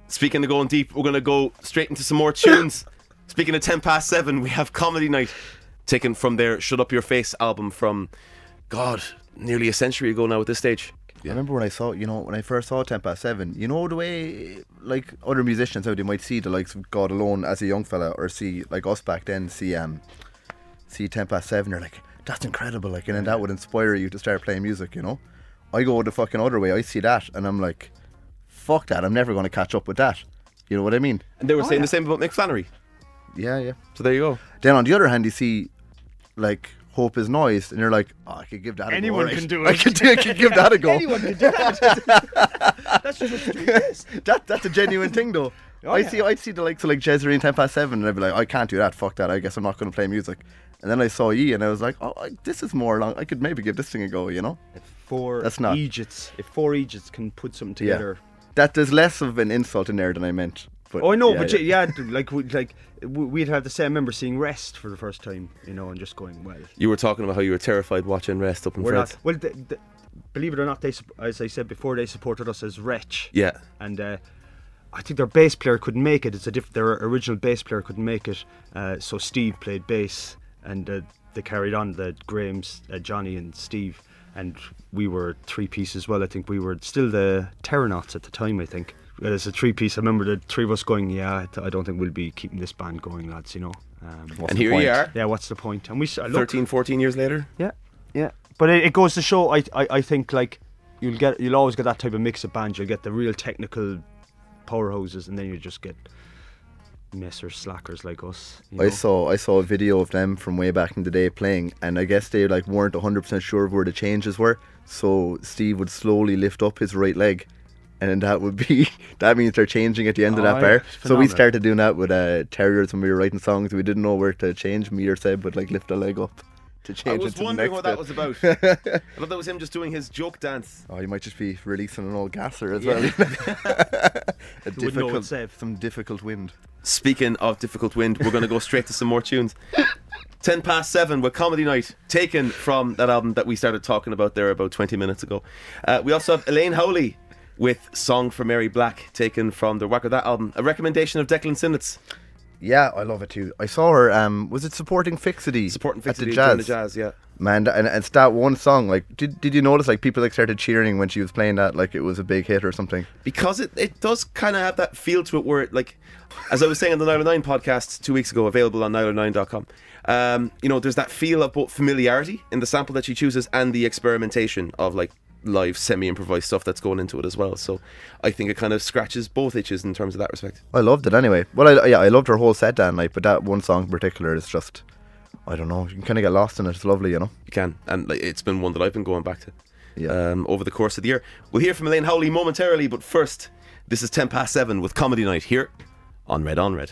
Speaking of going deep, we're going to go straight into some more tunes. Speaking of ten past seven, we have Comedy Night, taken from their Shut Up Your Face album from, God, nearly a century ago now at this stage. Yeah. I remember when I saw, you know, when I first saw Ten Past Seven, you know the way, like, other musicians, how they might see the likes of God Alone as a young fella, or see, like, us back then, see um, see Ten Past Seven, you're like, that's incredible, like, and then that would inspire you to start playing music, you know? I go the fucking other way, I see that, and I'm like, fuck that, I'm never going to catch up with that. You know what I mean? And they were oh, saying yeah. the same about Mick Flannery. Yeah, yeah. So there you go. Then on the other hand, you see, like, Hope Is Noise, and you're like, oh, I could give that a Anyone go. Anyone can do it. I could, do, I could give that a go. Anyone can do that. That's just do this. That, that's a genuine thing, though. Oh, I yeah. see, I'd see the likes of, like, Jezreel Ten Past Seven, and I'd be like, I can't do that. Fuck that. I guess I'm not going to play music. And then I saw ye, and I was like, oh, I, this is more long. I could maybe give this thing a go, you know? If four that's not. Egots, if four egots can put something together. Yeah. That there's less of an insult in there than I meant. But, oh, I know, yeah, but yeah, yeah like, like we'd have the same. I remember seeing Rest for the first time, you know, and just going, well. You were talking about how you were terrified watching Rest up in Freds. Well, they, they, believe it or not, they, as I said before, they supported us as Wretch. Yeah. And uh, I think their bass player couldn't make it. It's a diff- Their original bass player couldn't make it. Uh, so Steve played bass, and uh, they carried on, the Graham's, uh, Johnny and Steve. And we were three-piece as well. I think we were still the Terranauts at the time, I think. It's a three-piece. I remember the three of us going, yeah, I don't think we'll be keeping this band going, lads, you know. Um, and here you are. Yeah, what's the point? And we uh, look, thirteen, fourteen years later? Yeah, yeah. But it, it goes to show, I, I I think, like, you'll get, you'll always get that type of mix of bands. You'll get the real technical powerhouses, and then you just get messer slackers like us. You know? I saw I saw a video of them from way back in the day playing, and I guess they, like, weren't one hundred percent sure of where the changes were, so Steve would slowly lift up his right leg, and that would be, that means they're changing at the end oh, of that bar. Yeah, so we started doing that with uh, Terriers when we were writing songs. We didn't know where to change. Me or Seb would, like, lift a leg up to change it. I was it wondering what bit. That was about. I thought that was him just doing his joke dance. Oh, you might just be releasing an old gasser as yeah. well. a difficult, some difficult wind. Speaking of difficult wind, we're going to go straight to some more tunes. Ten past seven with Comedy Night, taken from that album that we started talking about there about twenty minutes ago. Uh, we also have Elaine Howley with Song for Mary Black, taken from the Whack of That album. A recommendation of Declan Sinnett's. Yeah, I love it too. I saw her, um, was it Supporting Fixity? Supporting Fixity at the Jazz. The Jazz, yeah. Man, and it's that one song, like, did did you notice, like, people, like, started cheering when she was playing that, like it was a big hit or something? Because it, it does kind of have that feel to it where, it, like, as I was saying on the nine oh nine podcast two weeks ago, available on nine oh nine dot com, um, you know, there's that feel of both familiarity in the sample that she chooses and the experimentation of, like, live semi-improvised stuff that's going into it as well. So I think it kind of scratches both itches in terms of that respect. I loved it anyway. Well, I, yeah, I loved her whole set that night, but that one song in particular is just, I don't know, you can kind of get lost in it. It's lovely, you know. You can, and like, it's been one that I've been going back to yeah. um, over the course of the year. We'll hear from Elaine Howley momentarily, but first, this is ten past seven with Comedy Night here on Red on Red.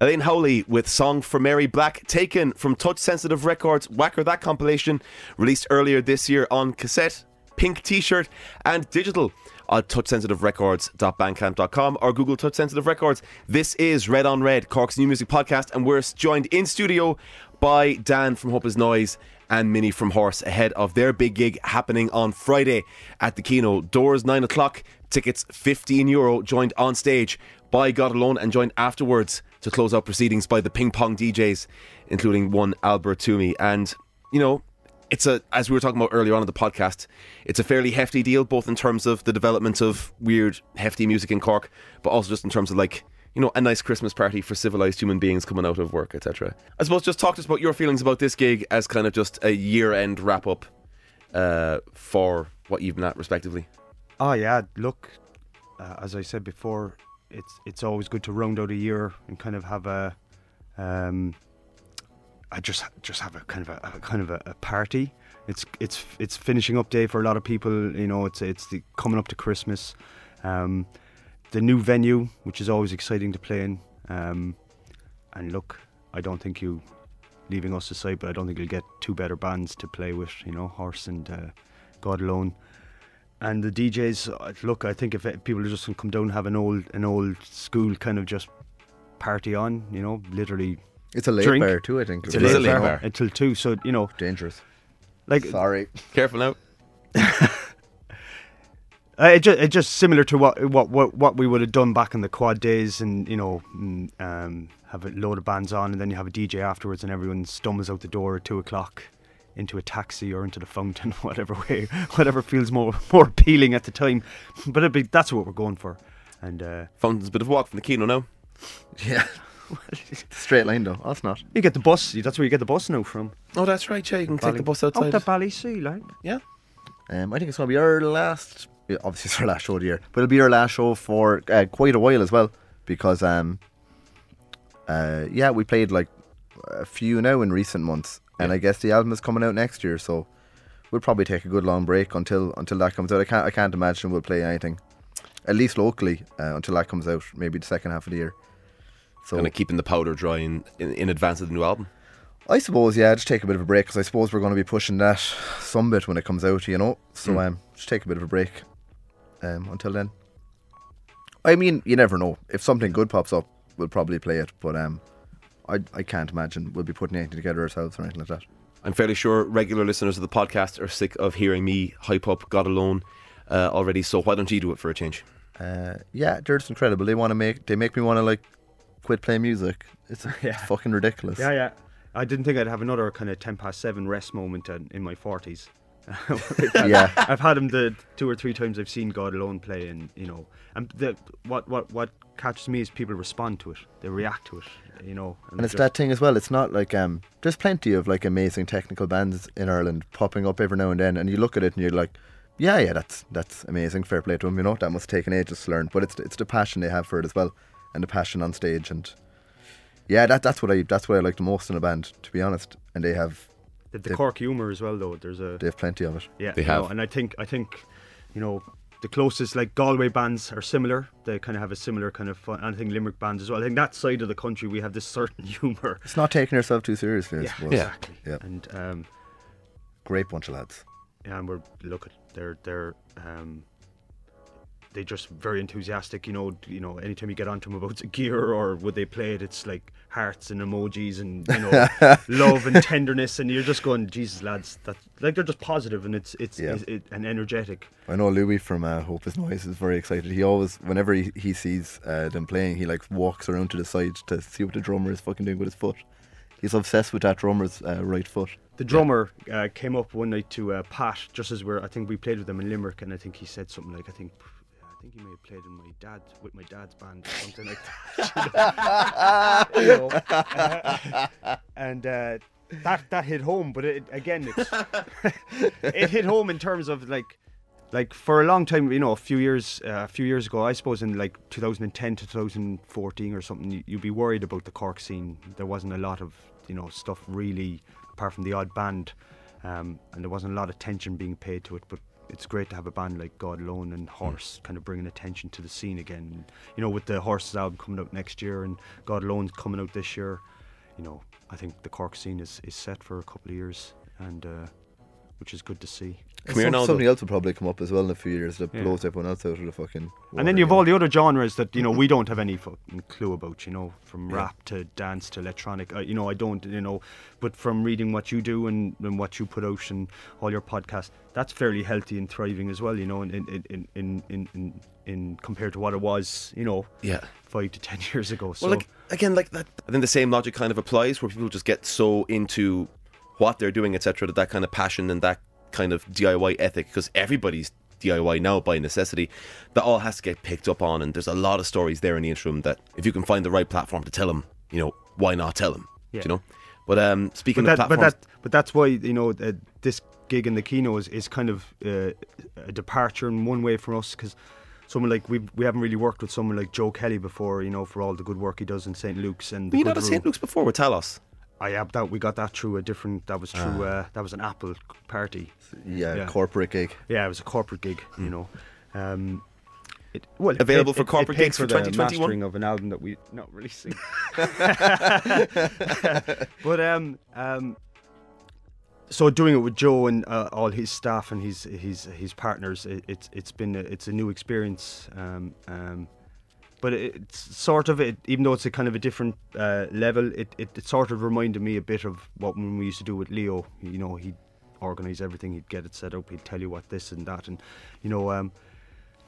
Elaine Howley with Song for Mary Black, taken from Touch Sensitive Records' Whacker That compilation, released earlier this year on cassette, pink t-shirt and digital on touch sensitive records dot bandcamp dot com or Google Touch Sensitive Records. This is Red on Red, Cork's new music podcast, and we're joined in studio by Dan from Hope Is Noise and Minnie from Horse ahead of their big gig happening on Friday at the Kino. Doors nine o'clock, tickets fifteen euro, joined on stage by God Alone and joined afterwards to close out proceedings by the Ping Pong D Js, including one Albert Toomey. And, you know, it's a, as we were talking about earlier on in the podcast, it's a fairly hefty deal, both in terms of the development of weird, hefty music in Cork, but also just in terms of, like, you know, a nice Christmas party for civilised human beings coming out of work, et cetera. I suppose just talk to us about your feelings about this gig as kind of just a year-end wrap-up uh, for what you've been at, respectively. Oh, yeah, look, uh, as I said before, it's it's always good to round out a year and kind of have a... Um, I just just have a kind of a, a kind of a, a party. It's it's it's finishing up day for a lot of people. You know, it's it's the coming up to Christmas, um, the new venue, which is always exciting to play in. Um, and look, I don't think you, leaving us aside, but I don't think you'll get two better bands to play with. You know, Horse and uh, God Alone, and the D Js. Look, I think if people are just gonna come down and have an old an old school kind of just party on, you know, literally. It's a late drink. Bar too, I think. It's a late, late bar. bar until two, so you know, dangerous. Like, sorry, careful now. It just, it just similar to what what what what we would have done back in the quad days, and you know, um, have a load of bands on, and then you have a D J afterwards, and everyone stumbles out the door at two o'clock into a taxi or into the fountain, whatever way, whatever feels more more appealing at the time. But it'd be, that's what we're going for. And uh, fountain's a bit of a walk from the Kino now. Yeah. Straight line though. Oh, it's not. You get the bus. That's where you get the bus now from. Oh, that's right. Yeah, you can Bally. Take the bus outside. Up the Bally Sea, like. Yeah. Um, I think it's going to be our last. Obviously, it's our last show of the year, but it'll be our last show for uh, quite a while as well, because um, uh, yeah, we played like a few now in recent months, yeah. And I guess the album is coming out next year, so we'll probably take a good long break until until that comes out. I can't I can't imagine we'll play anything, at least locally, uh, until that comes out. Maybe the second half of the year. So, kind of keeping the powder dry in, in, in advance of the new album? I suppose, yeah, just take a bit of a break, because I suppose we're going to be pushing that some bit when it comes out, you know. So mm. um, just take a bit of a break um, until then. I mean, you never know. If something good pops up, we'll probably play it, but um, I, I can't imagine we'll be putting anything together ourselves or anything like that. I'm fairly sure regular listeners of the podcast are sick of hearing me hype up God Alone uh, already, so why don't you do it for a change? Uh, yeah, they're just incredible. They want to make, they make me want to, like, quit playing music. It's yeah. fucking ridiculous. Yeah, yeah. I didn't think I'd have another kind of ten past seven Rest moment in my forties. Yeah, I've had him the two or three times I've seen God Alone play, and you know, and the, what what what catches me is people respond to it, they react to it, you know. And, and it's that thing as well. It's not like um, there's plenty of like amazing technical bands in Ireland popping up every now and then, and you look at it and you're like, yeah, yeah, that's that's amazing. Fair play to them, you know. That must take an ages to learn, but it's it's the passion they have for it as well. And the passion on stage, and yeah, that that's what I that's what I like the most in a band, to be honest. And they have the, the Cork humour as well, though. There's a they have plenty of it. Yeah, they have. Know, and I think I think you know the closest like Galway bands are similar. They kind of have a similar kind of fun. And I think Limerick bands as well. I think that side of the country we have this certain humour. It's not taking yourself too seriously. I yeah, suppose. Exactly. Yeah. And um, great bunch of lads. Yeah, and we're look at they're they're. Um, They're just very enthusiastic, you know. You know, anytime you get on to them about gear or would they play it, it's like hearts and emojis and you know, love and tenderness, and you're just going, Jesus, lads, that like they're just positive and it's it's, yeah. it's it, and energetic. I know Louis from uh, Hope Is Noise is very excited. He always, whenever he, he sees uh, them playing, he like walks around to the side to see what the drummer is fucking doing with his foot. He's obsessed with that drummer's uh, right foot. The drummer yeah. uh, came up one night to uh, Pat just as we're, I think we played with him in Limerick, and I think he said something like, I think. I think he may have played in my dad with my dad's band or something like that. You know? uh, and uh, that that hit home, but it, again, it's, it hit home in terms of like, like for a long time, you know, a few years, uh, a few years ago, I suppose in like two thousand ten to two thousand fourteen or something, you, you'd be worried about the Cork scene. There wasn't a lot of you know stuff really, apart from the odd band, um, and there wasn't a lot of attention being paid to it, but. it's great to have a band like God Alone and Horse kind of bringing attention to the scene again. You know, with the Horse's album coming out next year and God Alone's coming out this year, you know, I think the Cork scene is, is set for a couple of years, and uh, which is good to see. Some, now, something else will probably come up as well in a few years that yeah. blows everyone else out of the fucking water. And then you have all the other genres that, you know, we don't have any fucking clue about, you know, from yeah. rap to dance to electronic, uh, you know, I don't, you know, but from reading what you do and, and what you put out and all your podcasts, that's fairly healthy and thriving as well, you know, in in in in, in, in, in compared to what it was, you know, yeah. five to ten years ago. So. Well, like, again, like that, I think the same logic kind of applies where people just get so into what they're doing, et cetera, that that kind of passion and that kind of D I Y ethic, because everybody's D I Y now by necessity, that all has to get picked up on, and there's a lot of stories there in the interim that if you can find the right platform to tell them, you know, why not tell them, yeah. you know? But um, speaking but that, of platforms... But, that, but that's why, you know, uh, this gig in the Kino is, is kind of uh, a departure in one way for us, because someone like, we we haven't really worked with someone like Joe Kelly before, you know, for all the good work he does in Saint Luke's. And we had Saint Luke's before with Talos. I have that. We got that through a different. That was through. Uh, that was an Apple party. Yeah, yeah, corporate gig. Yeah, it was a corporate gig. Mm. You know, um, it, well, available it, for it, corporate it gigs for twenty twenty-one. Mastering of an album that we're not releasing. But um, um, so doing it with Joe and uh, all his staff and his his his partners, it, it's it's been a, it's a new experience. Um, um, But it's sort of, it, even though it's a kind of a different uh, level, it, it, it sort of reminded me a bit of what when we used to do with Leo. You know, he'd organise everything, he'd get it set up, he'd tell you what this and that, and you know, um,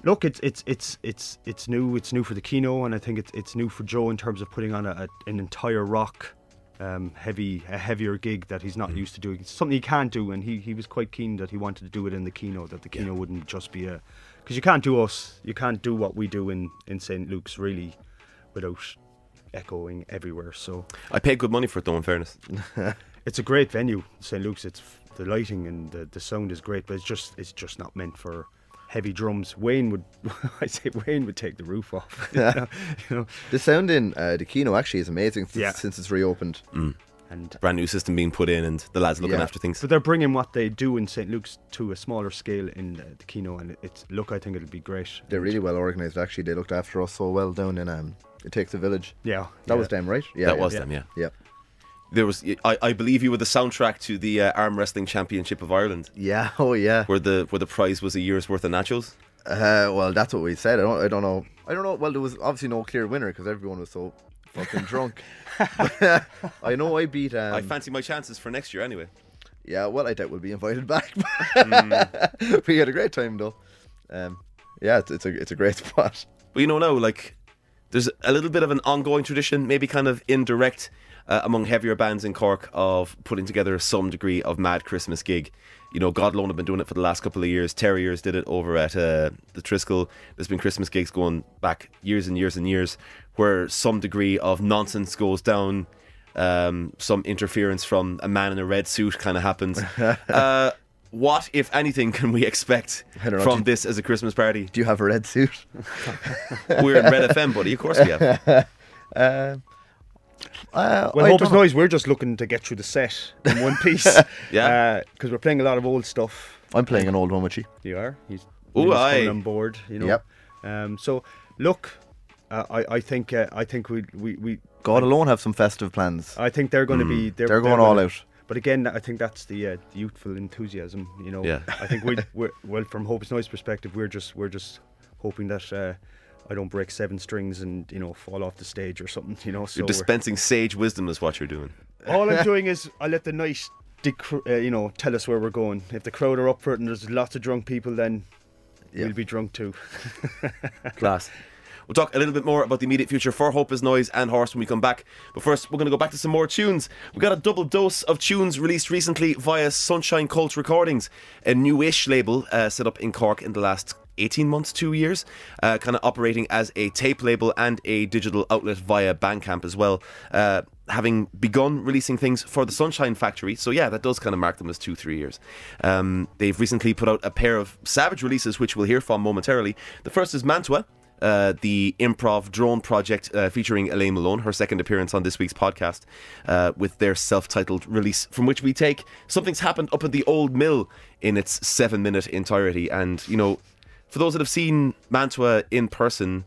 look, it's it's it's it's it's new, it's new for the Kino, and I think it's it's new for Joe in terms of putting on a, a, an entire rock um, heavy a heavier gig that he's not mm. used to doing. It's something he can't do, and he, he was quite keen that he wanted to do it in the Kino, that the Kino yeah. wouldn't just be a. Because you can't do us, you can't do what we do in, in Saint Luke's really without echoing everywhere. So I paid good money for it though, in fairness. It's a great venue, Saint Luke's. It's the lighting and the, the sound is great, but it's just it's just not meant for heavy drums. Wayne would, I say Wayne would take the roof off. You know, you know. The sound in uh, the Kino actually is amazing since, yeah. since it's reopened. Mm. And brand new system being put in, and the lads looking yeah. after things. But they're bringing what they do in Saint Luke's to a smaller scale in the, the Kino, and it's look, I think it'll be great. They're really well organised. Actually, they looked after us so well down in um, It Takes a Village. Yeah, that yeah. was them, right? Yeah, that yeah, was yeah. them. Yeah, yeah. There was, I, I believe, you were the soundtrack to the uh, Arm Wrestling Championship of Ireland. Yeah, oh yeah. Where the where the prize was a year's worth of nachos. Uh, well, that's what we said. I don't, I don't know. I don't know. Well, there was obviously no clear winner because everyone was so fucking drunk. But, uh, I know I beat um, I fancy my chances for next year anyway. Yeah, well, I doubt we'll be invited back. Mm. We had a great time though. um, Yeah, it's, it's a it's a great spot. But you know now, like, there's a little bit of an ongoing tradition, maybe kind of indirect, uh, among heavier bands in Cork, of putting together some degree of mad Christmas gig. You know, God Alone have been doing it for the last couple of years. Terriers did it over at uh, the Triskel. There's been Christmas gigs going back years and years and years, where some degree of nonsense goes down, um, some interference from a man in a red suit kind of happens. Uh, what, if anything, can we expect from know, this as a Christmas party? Do you have a red suit? We're in Red F M, buddy. Of course we have. Uh, uh, well, I Hope Is Noise, we're just looking to get through the set in one piece. Yeah, because uh, we're playing a lot of old stuff. I'm playing an old one with you. You are? He's, Ooh, he's coming on board, you know. Yep. Um, so, look... Uh, I, I think uh, I think we we we God Alone have some festive plans. I think they're going to mm. be they're, they're going they're all gonna, out. But again, I think that's the uh, youthful enthusiasm. You know, yeah. I think we we're, well, from Hope Is Noise perspective, we're just we're just hoping that uh, I don't break seven strings and, you know, fall off the stage or something. You know, so you're dispensing sage wisdom is what you're doing. All I'm doing is I let the night dec- uh, you know tell us where we're going. If the crowd are up for it and there's lots of drunk people, then yep. we'll be drunk too. Class. We'll talk a little bit more about the immediate future for Hope Is Noise and Horse when we come back. But first, we're going to go back to some more tunes. We got a double dose of tunes released recently via Sunshine Cult Recordings, a newish label uh, set up in Cork in the last eighteen months, two years, uh, kind of operating as a tape label and a digital outlet via Bandcamp as well, uh, having begun releasing things for the Sunshine Factory. So yeah, that does kind of mark them as two, three years. Um, they've recently put out a pair of savage releases, which we'll hear from momentarily. The first is Mantua, uh, the improv drone project uh, featuring Elaine Malone, her second appearance on this week's podcast, uh, with their self-titled release, from which we take Something's Happened Up at the Old Mill in its seven-minute entirety. And, you know, for those that have seen Mantua in person,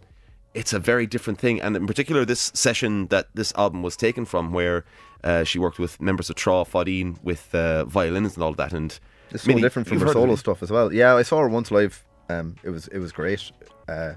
it's a very different thing. And in particular, this session that this album was taken from, where uh, she worked with members of Tra Fodine with uh, violins and all of that. And it's so many, different from her solo stuff as well. Yeah, I saw her once live. Um, it was it was great. Uh,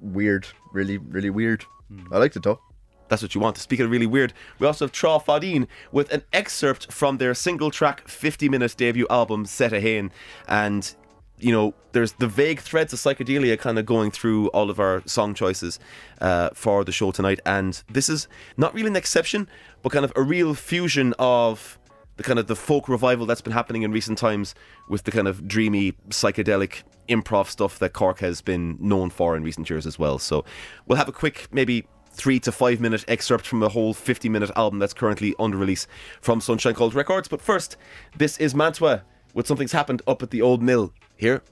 weird, really, really weird. Mm. I liked it though. That's what you want. Speaking of really weird, we also have Tra Fodine with an excerpt from their single track fifty minute debut album, Set Ahane. And you know, there's the vague threads of psychedelia kind of going through all of our song choices uh, for the show tonight. And this is not really an exception, but kind of a real fusion of the kind of the folk revival that's been happening in recent times with the kind of dreamy, psychedelic improv stuff that Cork has been known for in recent years as well. So we'll have a quick, maybe three to five minute excerpt from a whole fifty minute album that's currently under release from Sunshine Coast Records. But first, this is Mantua with Something's Happened Up at the Old Mill, here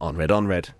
on Red on Red.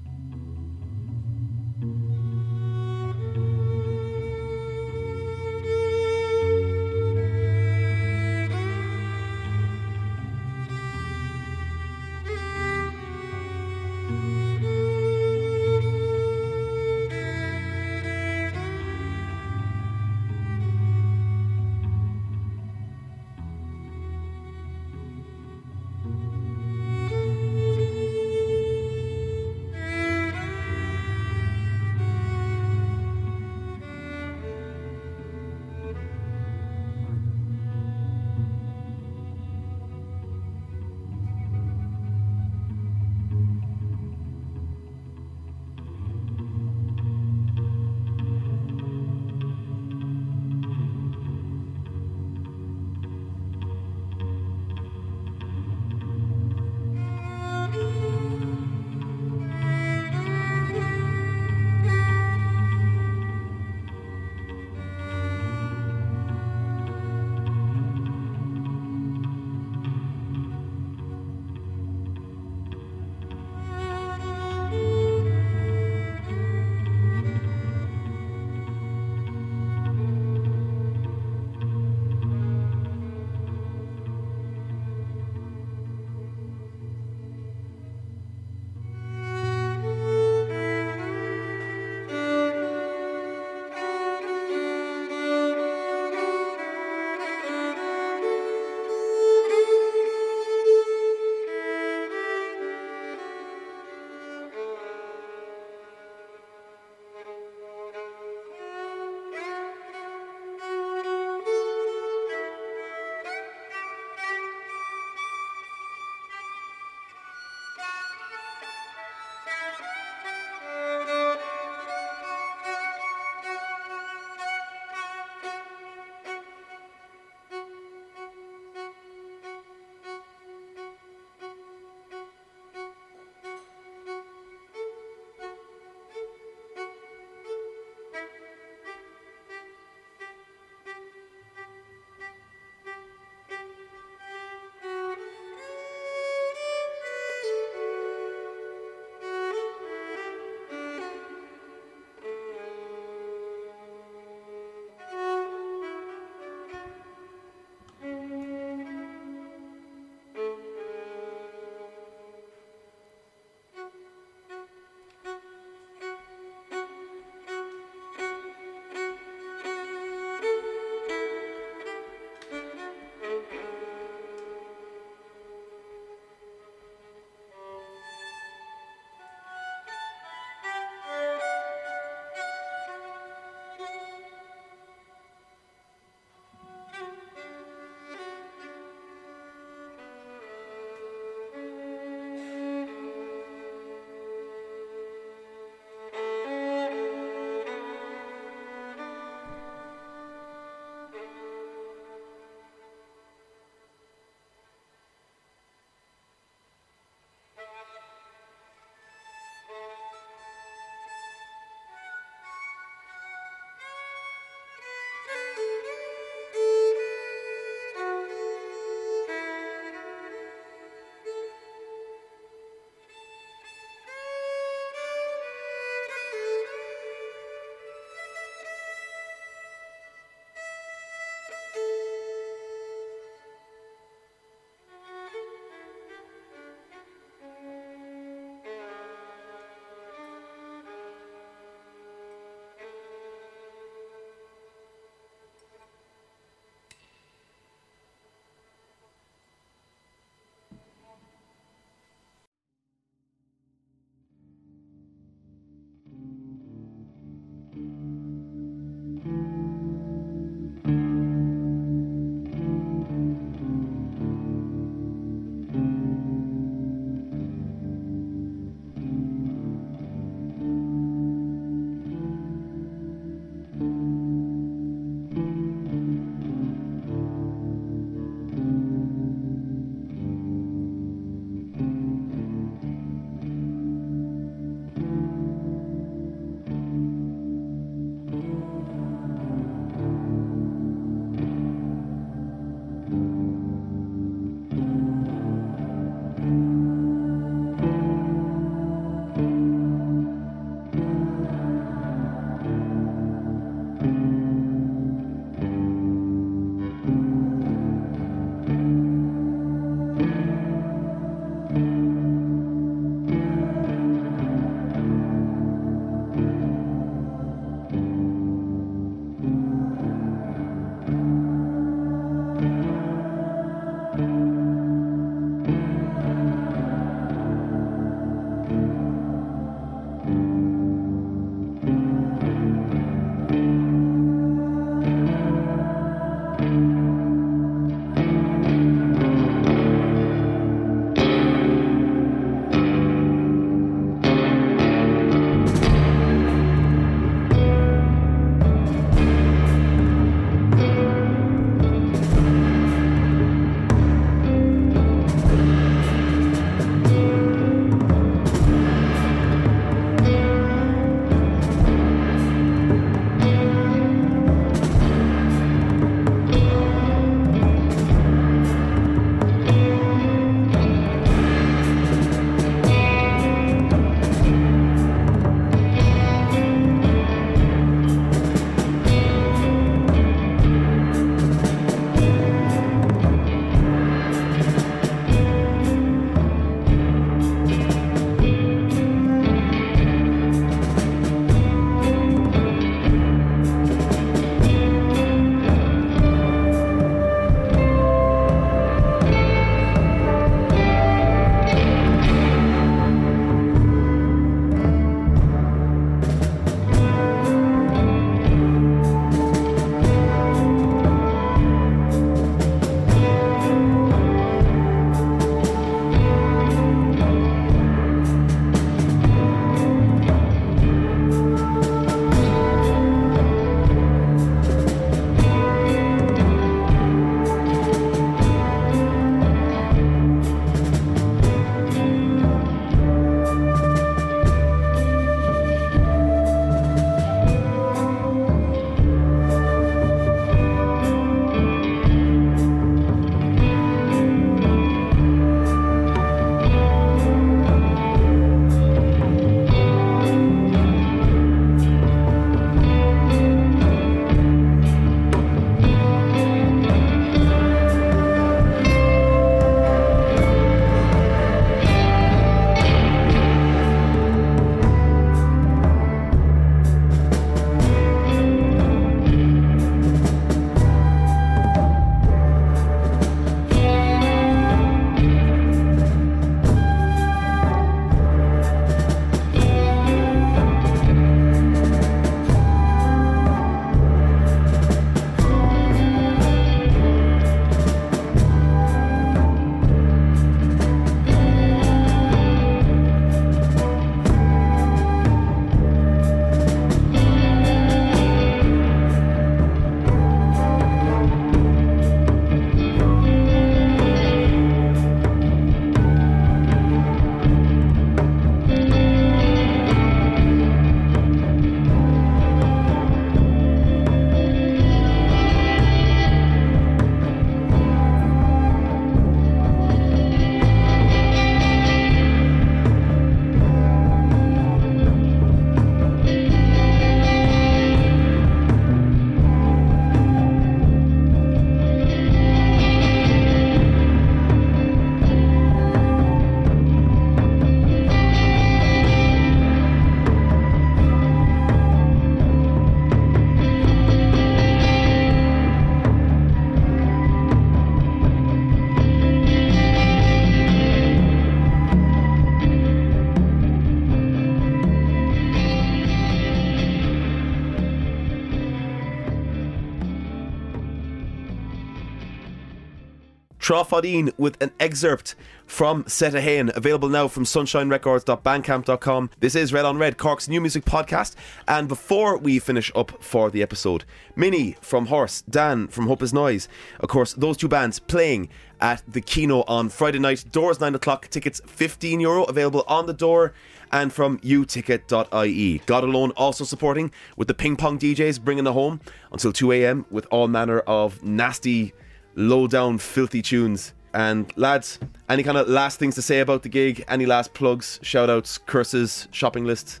Trofodine with an excerpt from Set a Hain, available now from sunshine records dot bandcamp dot com. This is Red on Red, Cork's new music podcast. And before we finish up for the episode, Minnie from Horse, Dan from Hope Is Noise, of course, those two bands playing at the Kino on Friday night. Doors nine o'clock, tickets fifteen euro, available on the door and from you ticket dot I E. God Alone also supporting with the Ping Pong D Js, bringing it home until two a.m. with all manner of nasty, low down, filthy tunes. And lads, any kind of last things to say about the gig? Any last plugs, shout outs, curses, shopping lists?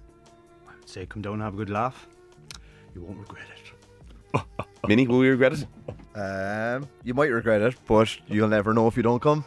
I would say come down and have a good laugh. You won't regret it. Minnie, will we regret it? Um, you might regret it, but you'll never know if you don't come.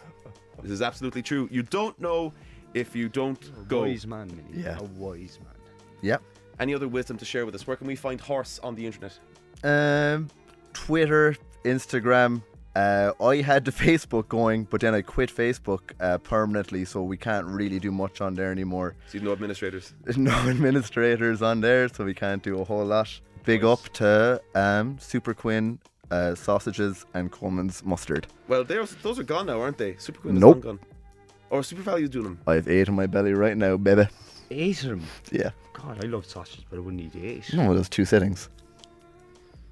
This is absolutely true. You don't know if you don't a go. Wise man, Minnie. Yeah. A wise man. Yep. Any other wisdom to share with us? Where can we find Horse on the internet? Um, Twitter, Instagram, Uh, I had the Facebook going, but then I quit Facebook uh, permanently, so we can't really do much on there anymore. So you've no administrators? No administrators on there, so we can't do a whole lot. Big nice. Up to um, Super Quinn uh, Sausages and Coleman's Mustard. Well, those are gone now, aren't they? Super Quinn is nope. gone. Or Super Value's doing them. I have eight in my belly right now, baby. Eight of them? Yeah. God, I love sausages, but I wouldn't eat eight. No, there's two settings.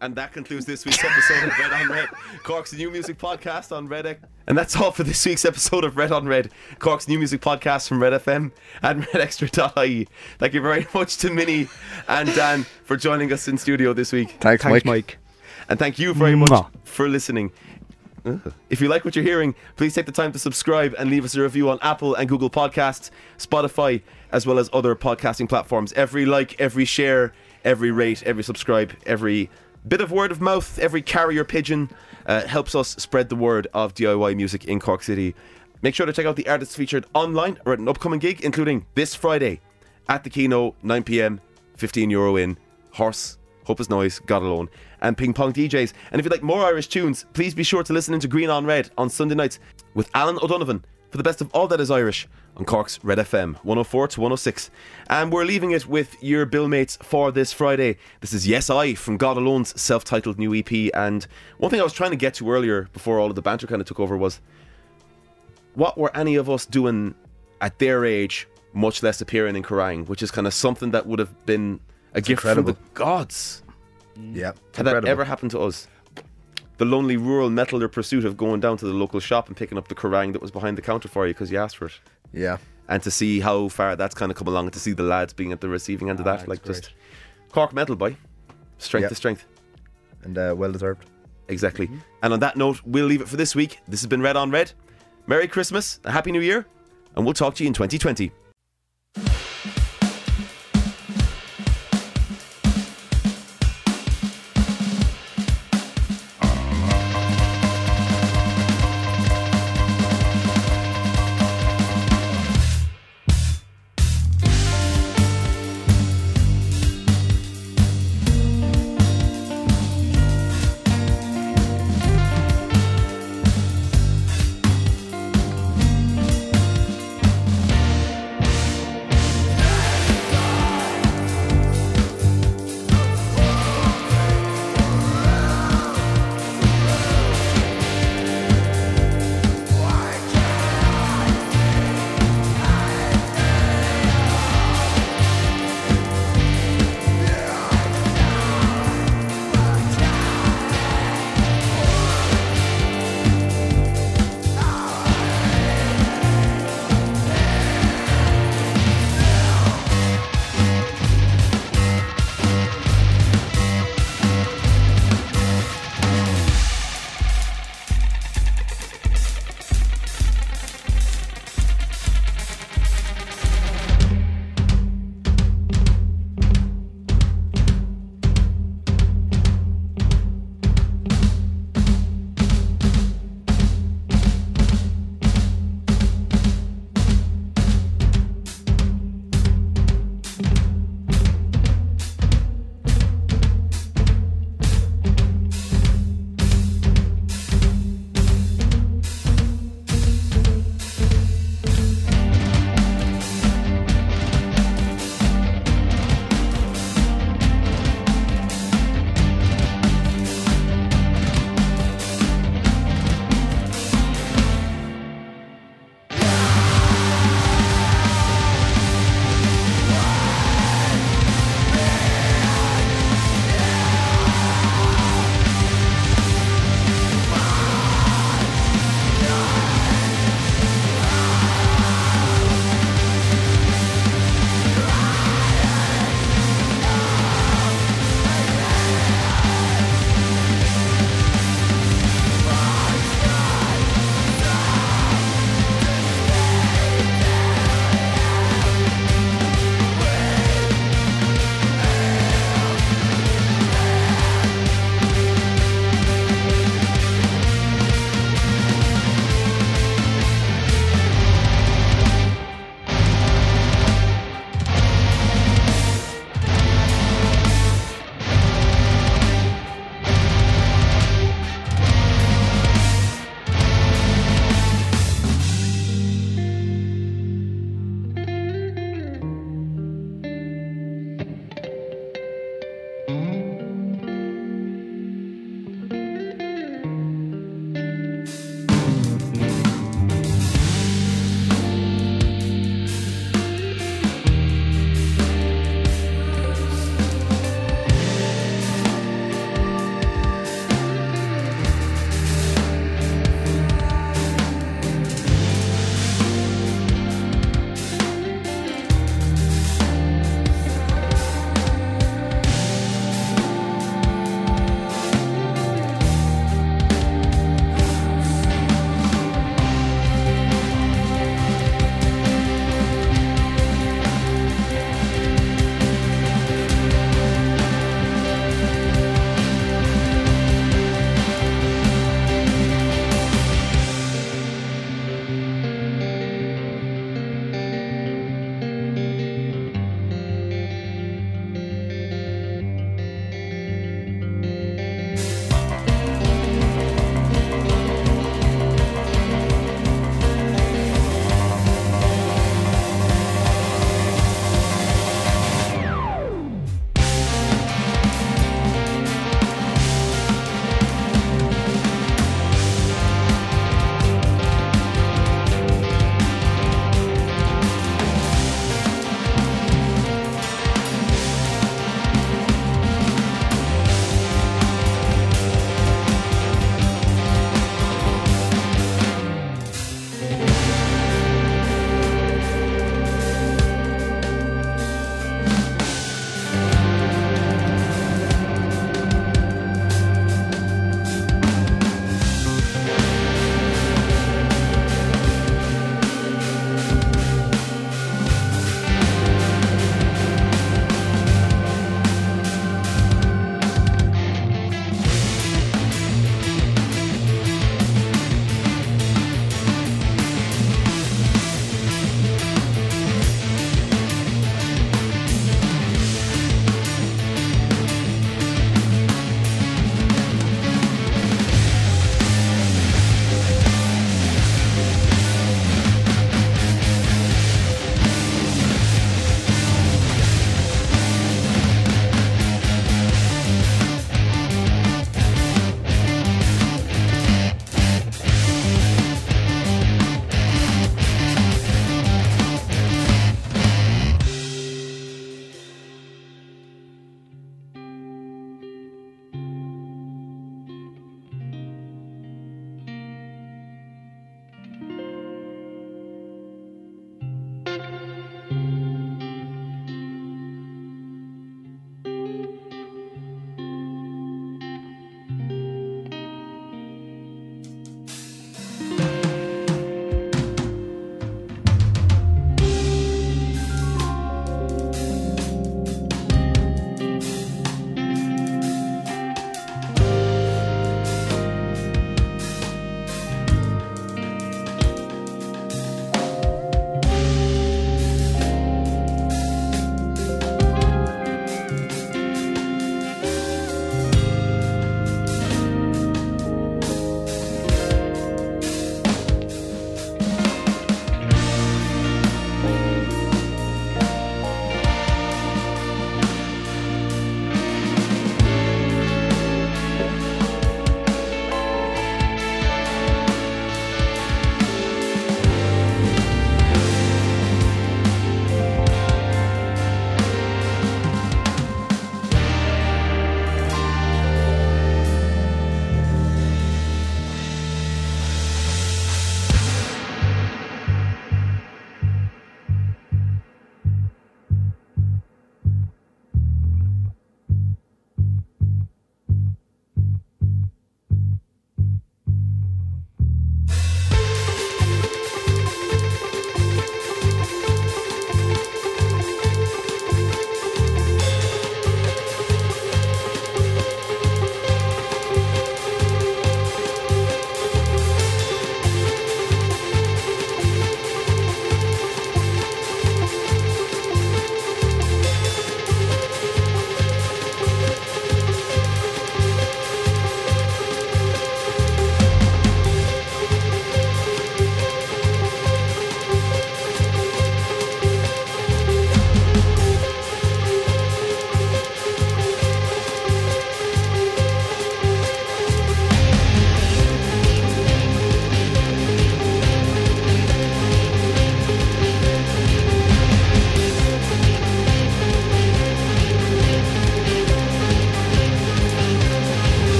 And that concludes this week's episode of Red on Red, Cork's new music podcast on Red X. And that's all for this week's episode of Red on Red, Cork's new music podcast from Red F M and red extra dot I E. Thank you very much to Minnie and Dan for joining us in studio this week. Thanks, Thanks Mike. Mike. And thank you very much Mwah. for listening. If you like what you're hearing, please take the time to subscribe and leave us a review on Apple and Google Podcasts, Spotify, as well as other podcasting platforms. Every like, every share, every rate, every subscribe, every bit of word of mouth, every carrier pigeon uh, helps us spread the word of D I Y music in Cork City. Make sure to check out the artists featured online or at an upcoming gig, including this Friday at the Kino, nine p m, fifteen euro in, Horse, Hope Is Noise, God Alone, and Ping Pong D Js. And if you'd like more Irish tunes, please be sure to listen into Green on Red on Sunday nights with Alan O'Donovan for the best of all that is Irish on Cork's Red F M one oh four to one oh six. And we're leaving it with your bill mates for this Friday. This is Yes I from God Alone's self-titled new E P. And one thing I was trying to get to earlier before all of the banter kind of took over was, what were any of us doing at their age, much less appearing in Kerrang, which is kind of something that would have been a it's gift incredible. from the gods. Yeah, had that ever happened to us? The lonely rural metaller pursuit of going down to the local shop and picking up the Kerrang that was behind the counter for you because you asked for it. Yeah. And to see how far that's kind of come along, and to see the lads being at the receiving end ah, of that, like great. Just Cork metal, boy. Strength yep. to strength. And uh, well deserved. Exactly. Mm-hmm. And on that note, we'll leave it for this week. This has been Red on Red. Merry Christmas, a Happy New Year, and we'll talk to you in twenty twenty.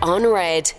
on Red.